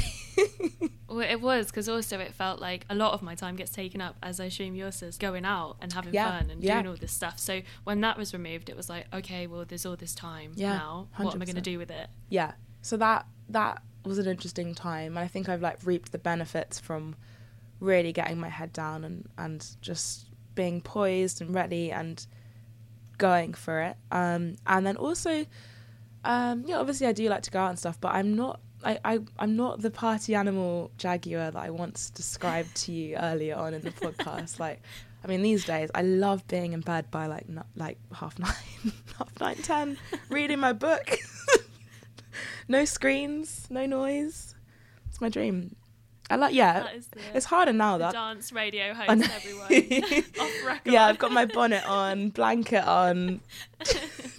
Well, it was, because also it felt like a lot of my time gets taken up, as I assume yours is, going out and having yeah, fun and yeah. doing all this stuff. So when that was removed, it was like, okay, well, there's all this time yeah, now. What one hundred percent. Am I going to do with it? Yeah. So that that was an interesting time. And I think I've like reaped the benefits from really getting my head down and, and just being poised and ready and going for it. Um, and then also, um, yeah, obviously I do like to go out and stuff, but I'm not I, I, I'm not the party animal Jaguar that I once described to you earlier on in the podcast. Like, I mean, these days, I love being in bed by like not, like half nine, half nine, ten, reading my book. No screens, no noise. It's my dream. I like, yeah, that is the, it's harder now. The that dance radio hosts everyone off record. Yeah, I've got my bonnet on, blanket on,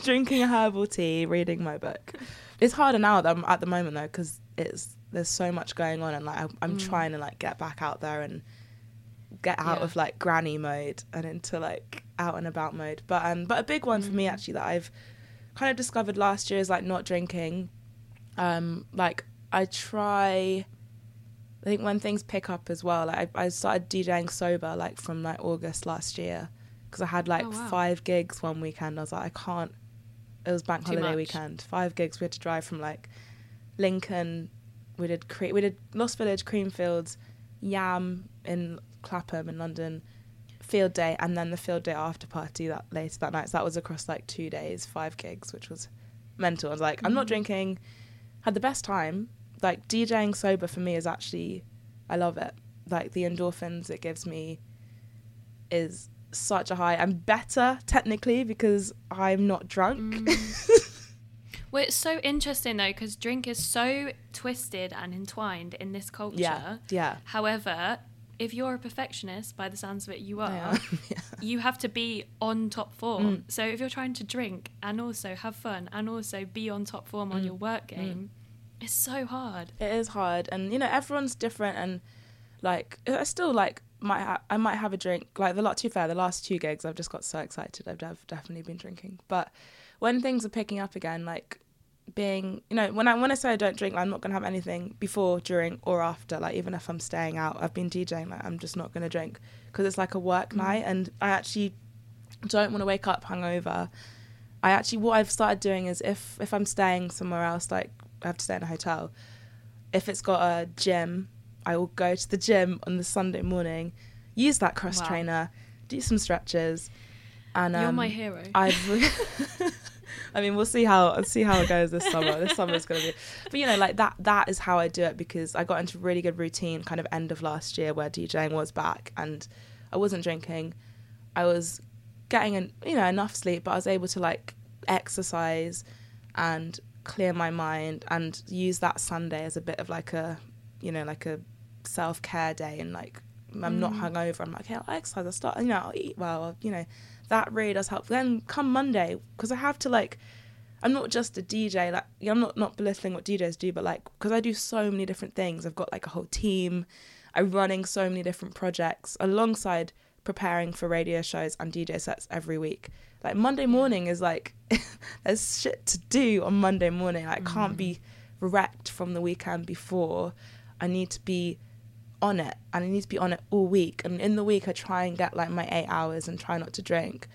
drinking a herbal tea, reading my book. It's harder now that I'm at the moment though, because it's there's so much going on, and like I, I'm mm. trying to like get back out there and get out yeah. of like granny mode and into like out and about mode. But um, but a big one mm. for me actually that I've kind of discovered last year is like not drinking. Um, like I try. I think when things pick up as well, like I, I started DJing sober like from like August last year, because I had like oh, wow. five gigs one weekend. I was like, I can't. It was bank Too holiday much. Weekend. Five gigs. We had to drive from like Lincoln. We did Cre- we did Lost Village, Creamfields, Yam in Clapham in London, field day, and then the field day after party that later that night. So that was across like two days, five gigs, which was mental. I was like, mm-hmm. I'm not drinking. Had the best time. Like DJing sober for me is actually, I love it. Like the endorphins it gives me is such a high. I'm better technically because I'm not drunk. Mm. Well, it's so interesting though, because drink is so twisted and entwined in this culture. Yeah, yeah. However, if you're a perfectionist, by the sounds of it, you are. Yeah. Yeah. You have to be on top form. Mm. So if you're trying to drink and also have fun and also be on top form mm. on your work game, mm. it's so hard. It is hard, and you know everyone's different, and like I still like might ha- I might have a drink. Like the lot too fair, the last two gigs I've just got so excited. I've dev- definitely been drinking, but when things are picking up again, like being you know when I when I say I don't drink, like, I'm not gonna have anything before, during, or after. Like even if I'm staying out, I've been DJing. Like I'm just not gonna drink because it's like a work mm-hmm. night, and I actually don't want to wake up hungover. I actually what I've started doing is if if I'm staying somewhere else, like. I have to stay in a hotel. If it's got a gym, I will go to the gym on the Sunday morning, use that cross wow. trainer, do some stretches, and um, you're my hero. I've, I mean, we'll see how see how it goes this summer. This summer is gonna be, but you know, like that. That is how I do it because I got into a really good routine, kind of end of last year where DJing was back and I wasn't drinking. I was getting an, you know enough sleep, but I was able to like exercise and clear my mind and use that Sunday as a bit of like a you know like a self-care day, and like I'm mm. not hungover. I'm like, okay, I'll exercise, I'll start, you know I'll eat well, I'll, you know that really does help. Then come Monday, because I have to like I'm not just a D J, like you know, I'm not not belittling what D Js do, but like because I do so many different things, I've got like a whole team, I'm running so many different projects alongside preparing for radio shows and D J sets every week. Like Monday morning is like there's shit to do on Monday morning. Like, mm. I can't be wrecked from the weekend before. I need to be on it, and I need to be on it all week. And in the week I try and get like my eight hours and try not to drink.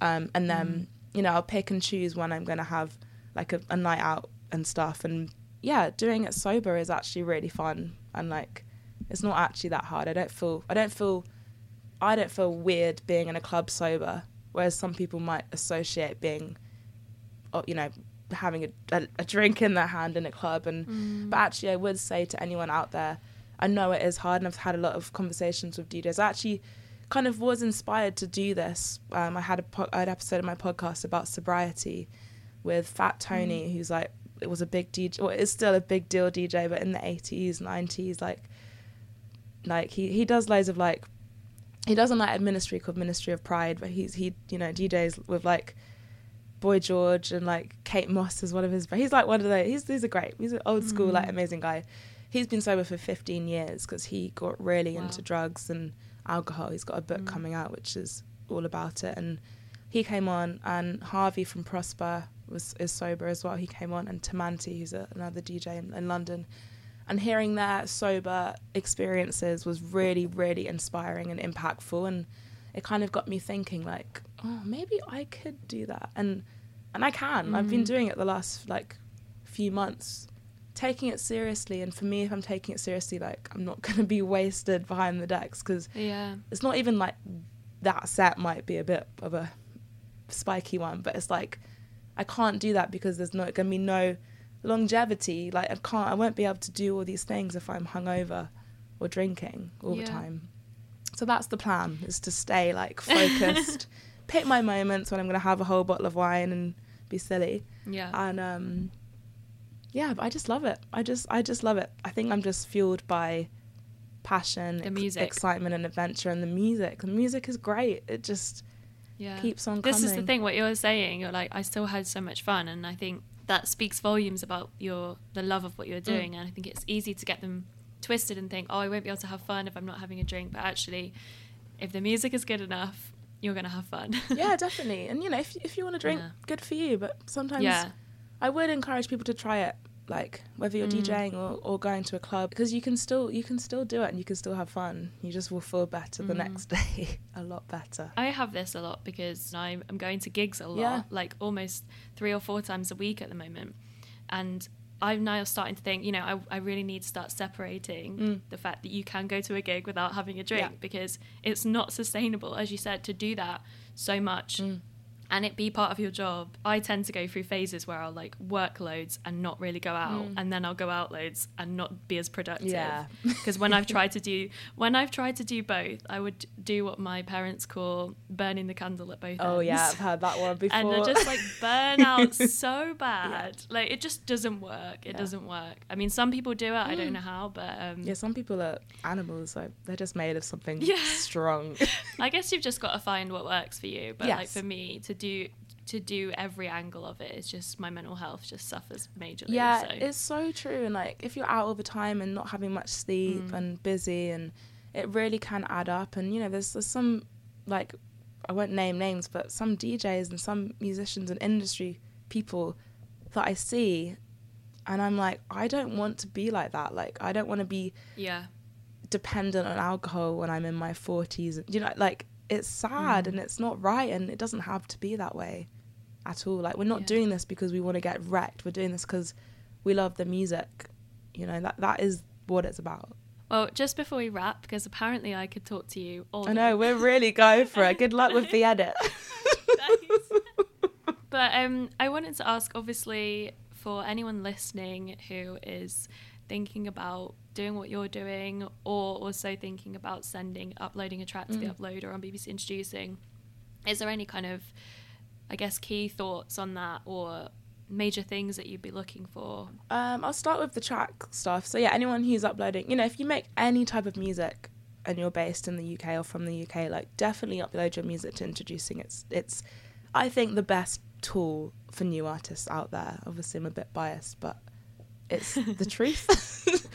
Um, and then mm. you know I'll pick and choose when I'm gonna have like a, a night out and stuff. And yeah, doing it sober is actually really fun, and like it's not actually that hard. I don't feel I don't feel I don't feel weird being in a club sober. Whereas some people might associate being, you know, having a, a, a drink in their hand in a club. And mm. But actually I would say to anyone out there, I know it is hard, and I've had a lot of conversations with D Js. I actually kind of was inspired to do this. Um, I had a po- an episode of my podcast about sobriety with Fat Tony, mm. who's like, it was a big D J, or is still a big deal D J, but in the eighties, nineties, like, like he, he does loads of like, he doesn't like a ministry called Ministry of Pride, but he's he you know D Js with like Boy George and like Kate Moss is one of his. But he's like one of those. He's he's a great. He's an old school mm. like amazing guy. He's been sober for fifteen years because he got really wow. into drugs and alcohol. He's got a book mm. coming out which is all about it. And he came on, and Harvey from Prosper was is sober as well. He came on, and Tamanti, who's a, another D J in, in London. And hearing their sober experiences was really, really inspiring and impactful. And it kind of got me thinking, like, oh, maybe I could do that. And and I can. Mm. I've been doing it the last, like, few months, taking it seriously. And for me, if I'm taking it seriously, like, I'm not going to be wasted behind the decks. Because yeah. it's not even, like, that set might be a bit of a spiky one. But it's like, I can't do that because there's not going to be no longevity. Like I can't I won't be able to do all these things if I'm hungover or drinking all yeah. the time. So that's the plan, is to stay like focused, pick my moments when I'm gonna have a whole bottle of wine and be silly. Yeah. And um yeah, but I just love it. I just I just love it. I think I'm just fueled by passion, the music, ex- excitement and adventure, and the music. The music is great. It just yeah. keeps on this coming. This is the thing, what you're saying, you're like, I still had so much fun, and I think that speaks volumes about your the love of what you're doing, mm. and I think it's easy to get them twisted and think, oh, I won't be able to have fun if I'm not having a drink, but actually, if the music is good enough, you're going to have fun. Yeah, definitely. And, you know, if if you want to drink, yeah. good for you, but sometimes yeah. I would encourage people to try it, like whether you're mm. DJing or, or going to a club, because you can still you can still do it and you can still have fun. You just will feel better mm. the next day, a lot better. I have this a lot because I'm, I'm going to gigs a lot, yeah. like almost three or four times a week at the moment. And I'm now starting to think, you know, I, I really need to start separating mm. the fact that you can go to a gig without having a drink, yeah. because it's not sustainable, as you said, to do that so much mm. and it be part of your job. I tend to go through phases where I'll like work loads and not really go out, mm. and then I'll go out loads and not be as productive. Yeah. Because when I've tried to do when I've tried to do both, I would do what my parents call burning the candle at both oh, ends. Oh yeah, I've heard that one before. And I just like burn out so bad. Yeah. Like it just doesn't work. It yeah. doesn't work. I mean, some people do it. Mm. I don't know how, but um, yeah, some people are animals. Like they're just made of something yeah. strong. I guess you've just got to find what works for you. But yes. like for me, to do to do every angle of it, it's just my mental health just suffers majorly. Yeah, so. It's so true. And like if you're out all the time and not having much sleep mm. and busy, and it really can add up. And you know, there's there's some, like I won't name names, but some D Js and some musicians and industry people that I see, and I'm like, I don't want to be like that. Like I don't want to be yeah dependent on alcohol when I'm in my forties. You know, like it's sad mm. and it's not right, and it doesn't have to be that way at all. Like we're not yeah. doing this because we want to get wrecked. We're doing this because we love the music. You know, that that is what it's about. Well, just before we wrap, because apparently I could talk to you all I know, we're really going for it. Good luck with the edit. But um, I wanted to ask, obviously, for anyone listening who is thinking about doing what you're doing, or also thinking about sending uploading a track to mm. the uploader on B B C Introducing, is there any kind of, I guess, key thoughts on that, or major things that you'd be looking for? um I'll start with the track stuff. So yeah, anyone who's uploading, you know, if you make any type of music and you're based in the U K or from the U K, like definitely upload your music to Introducing. It's it's I think the best tool for new artists out there. Obviously I'm a bit biased, but it's the truth.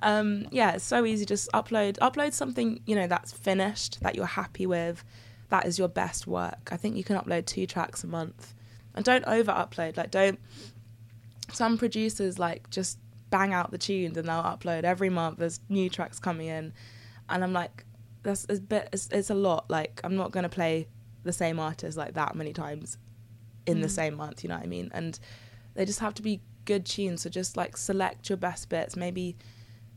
Um yeah, it's so easy. Just upload upload something, you know, that's finished, that you're happy with, that is your best work. I think you can upload two tracks a month, and don't over upload. Like don't some producers like just bang out the tunes and they'll upload every month, there's new tracks coming in, and I'm like, that's a bit it's, it's a lot. Like I'm not going to play the same artist like that many times in mm. the same month, you know what I mean? And they just have to be good tunes. So just like select your best bits, maybe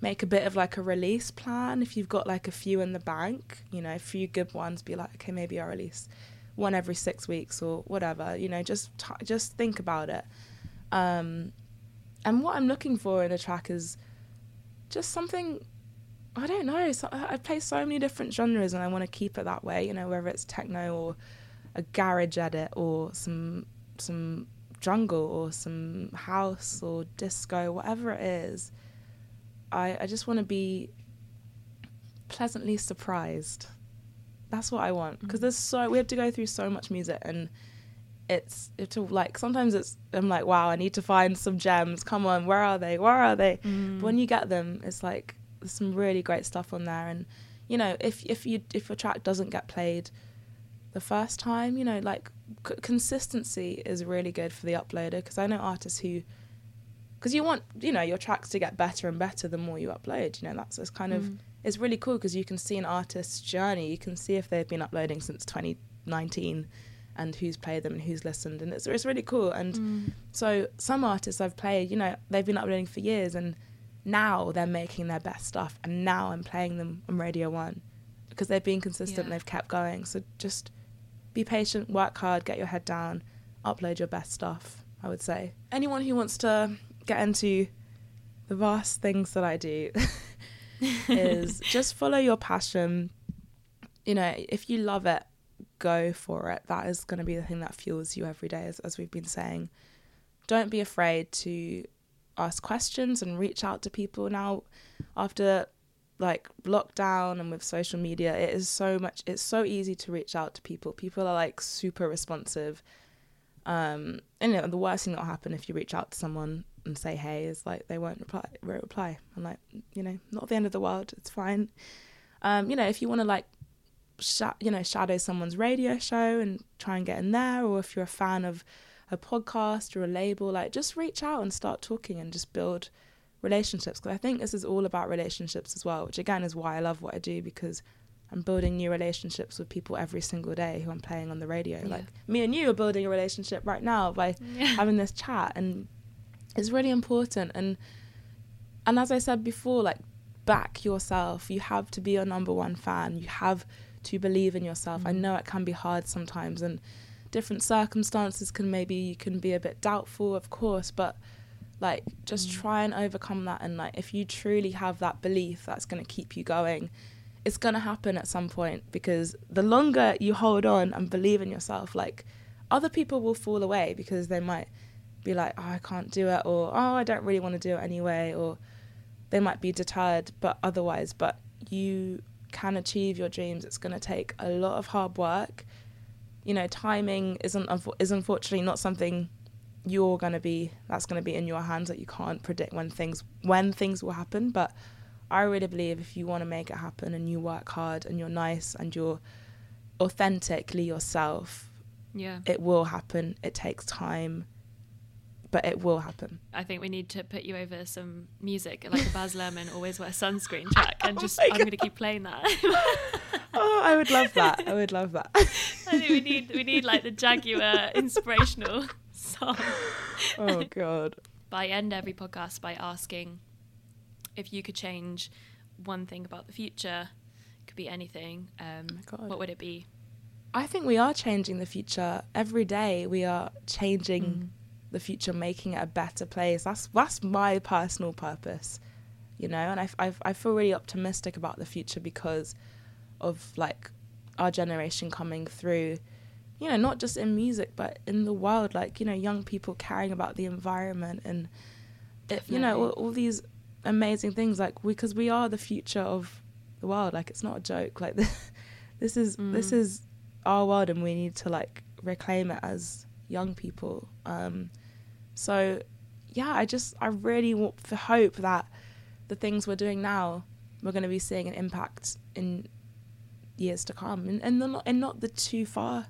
make a bit of like a release plan. If you've got like a few in the bank, you know, a few good ones, be like, okay, maybe I'll release one every six weeks or whatever, you know, just t- just think about it. Um, and what I'm looking for in a track is just something, I don't know, so, I play so many different genres and I want to keep it that way, you know, whether it's techno or a garage edit or some some jungle or some house or disco, whatever it is. I, I just want to be pleasantly surprised. That's what I want, because there's so we have to go through so much music, and it's it's like sometimes it's I'm like, wow, I need to find some gems, come on, where are they where are they mm. But when you get them, it's like there's some really great stuff on there. And you know, if if you if your track doesn't get played the first time, you know, like c- consistency is really good for the uploader, because I know artists who because you want, you know, your tracks to get better and better the more you upload, you know. That's it's kind of, mm. it's really cool because you can see an artist's journey. You can see if they've been uploading since twenty nineteen and who's played them and who's listened. And it's it's really cool. And mm. so some artists I've played, you know, they've been uploading for years and now they're making their best stuff. And now I'm playing them on Radio One because they've been consistent yeah. and they've kept going. So just be patient, work hard, get your head down, upload your best stuff, I would say. Anyone who wants to get into the vast things that I do is just follow your passion. You know, if you love it, go for it. That is going to be the thing that fuels you every day, as, as we've been saying. Don't be afraid to ask questions and reach out to people now after like lockdown and with social media, it is so much, it's so easy to reach out to people. People are like super responsive. Um, and you know, the worst thing that'll happen if you reach out to someone and say, hey, is like, they won't reply, won't reply. I'm like, you know, not the end of the world. It's fine. Um, you know, if you want to like, sh- you know, shadow someone's radio show and try and get in there, or if you're a fan of a podcast or a label, like just reach out and start talking and just build relationships. Because I think this is all about relationships as well, which again is why I love what I do, because I'm building new relationships with people every single day who I'm playing on the radio. Yeah. Like me and you are building a relationship right now by yeah. having this chat, and it's really important. And and as I said before, like back yourself. You have to be your number one fan. You have to believe in yourself. Mm-hmm. I know it can be hard sometimes, and different circumstances can maybe you can be a bit doubtful, of course, but like just mm. try and overcome that. And like if you truly have that belief, that's going to keep you going. It's going to happen at some point, because the longer you hold on and believe in yourself, like other people will fall away, because they might be like, oh, I can't do it, or oh, I don't really want to do it anyway, or they might be deterred. But otherwise, but you can achieve your dreams. It's going to take a lot of hard work. You know, timing isn't is unfortunately not something you're going to be, that's going to be in your hands, that like you can't predict when things when things will happen. But I really believe if you want to make it happen and you work hard and you're nice and you're authentically yourself, yeah, it will happen. It takes time, but it will happen. I think we need to put you over some music, like a Baz Luhrmann Always Wear Sunscreen track, and just oh I'm going to keep playing that. Oh, I would love that. I would love that. I think we need we need like the Jaguar inspirational song. Oh God. But I end every podcast by asking if you could change one thing about the future. It could be anything. Um oh God. What would it be? I think we are changing the future. Every day we are changing mm. the future, making it a better place. That's that's my personal purpose, you know, and I, I, I feel really optimistic about the future because of like our generation coming through, you know, not just in music but in the world, like, you know, young people caring about the environment and it, you know, all, all these amazing things, like because we, we are the future of the world. Like it's not a joke, like this, this is mm. this is our world and we need to like reclaim it as young people. Um so yeah, I just I really want to hope that the things we're doing now, we're going to be seeing an impact in years to come, and and not, and not the too far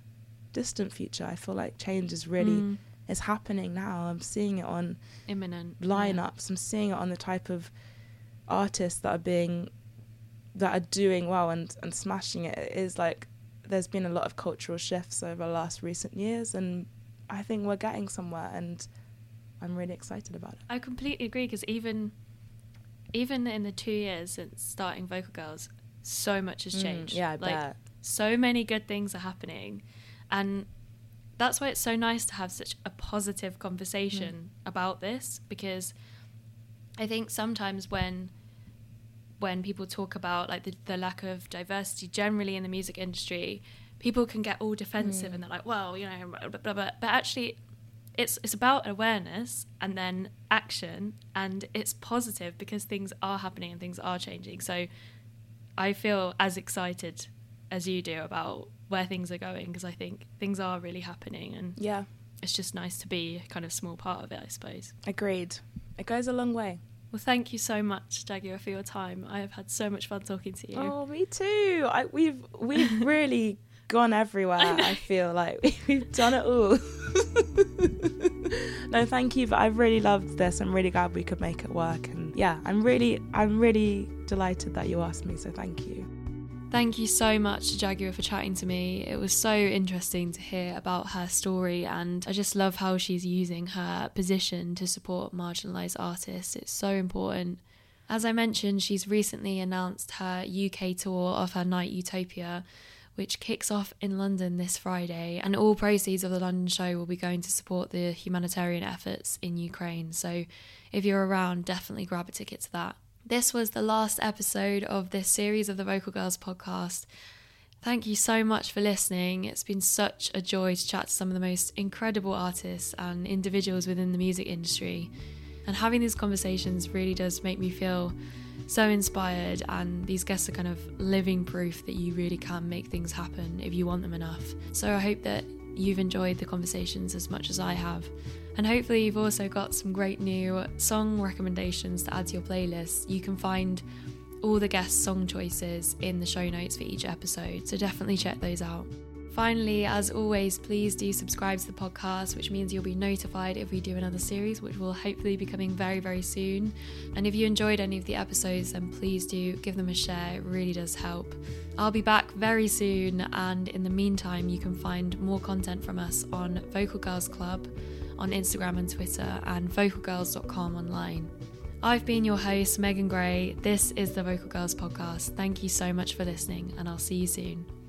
distant future. I feel like change is really mm. is happening now. I'm seeing it on imminent lineups. Yeah. I'm seeing it on the type of artists that are being that are doing well and and smashing it. It is like there's been a lot of cultural shifts over the last recent years, and I think we're getting somewhere, and I'm really excited about it. I completely agree, because even even in the two years since starting Vocal Girls, so much has changed. Mm, yeah, I like bet. So many good things are happening, and that's why it's so nice to have such a positive conversation mm. about this, because I think sometimes when when people talk about like the, the lack of diversity generally in the music industry, people can get all defensive mm. and they're like, well, you know, blah, blah, blah. But actually it's it's about awareness and then action, and it's positive because things are happening and things are changing. So I feel as excited as you do about where things are going, because I think things are really happening, and yeah, it's just nice to be kind of small part of it, I suppose. Agreed. It goes a long way. Well, thank you so much, Jaguar, for your time. I have had so much fun talking to you. Oh, me too. I, we've we've really gone everywhere. I, I feel like we've done it all. No, thank you. But I really loved this. I'm really glad we could make it work. And yeah, I'm really, I'm really delighted that you asked me. So thank you. Thank you so much to Jaguar for chatting to me. It was so interesting to hear about her story, and I just love how she's using her position to support marginalised artists. It's so important. As I mentioned, she's recently announced her U K tour of her night Utopia, which kicks off in London this Friday, and all proceeds of the London show will be going to support the humanitarian efforts in Ukraine. So if you're around, definitely grab a ticket to that. This was the last episode of this series of the Vocal Girls podcast. Thank you so much for listening. It's been such a joy to chat to some of the most incredible artists and individuals within the music industry. And having these conversations really does make me feel so inspired, and these guests are kind of living proof that you really can make things happen if you want them enough. So I hope that you've enjoyed the conversations as much as I have, and hopefully you've also got some great new song recommendations to add to your playlist. You can find all the guest song choices in the show notes for each episode, so definitely check those out. Finally, as always, please do subscribe to the podcast, which means you'll be notified if we do another series, which will hopefully be coming very, very soon. And if you enjoyed any of the episodes, then please do give them a share. It really does help. I'll be back very soon, and in the meantime, you can find more content from us on Vocal Girls Club on Instagram and Twitter, and vocal girls dot com online. I've been your host, Megan Gray. This is the Vocal Girls Podcast. Thank you so much for listening, and I'll see you soon.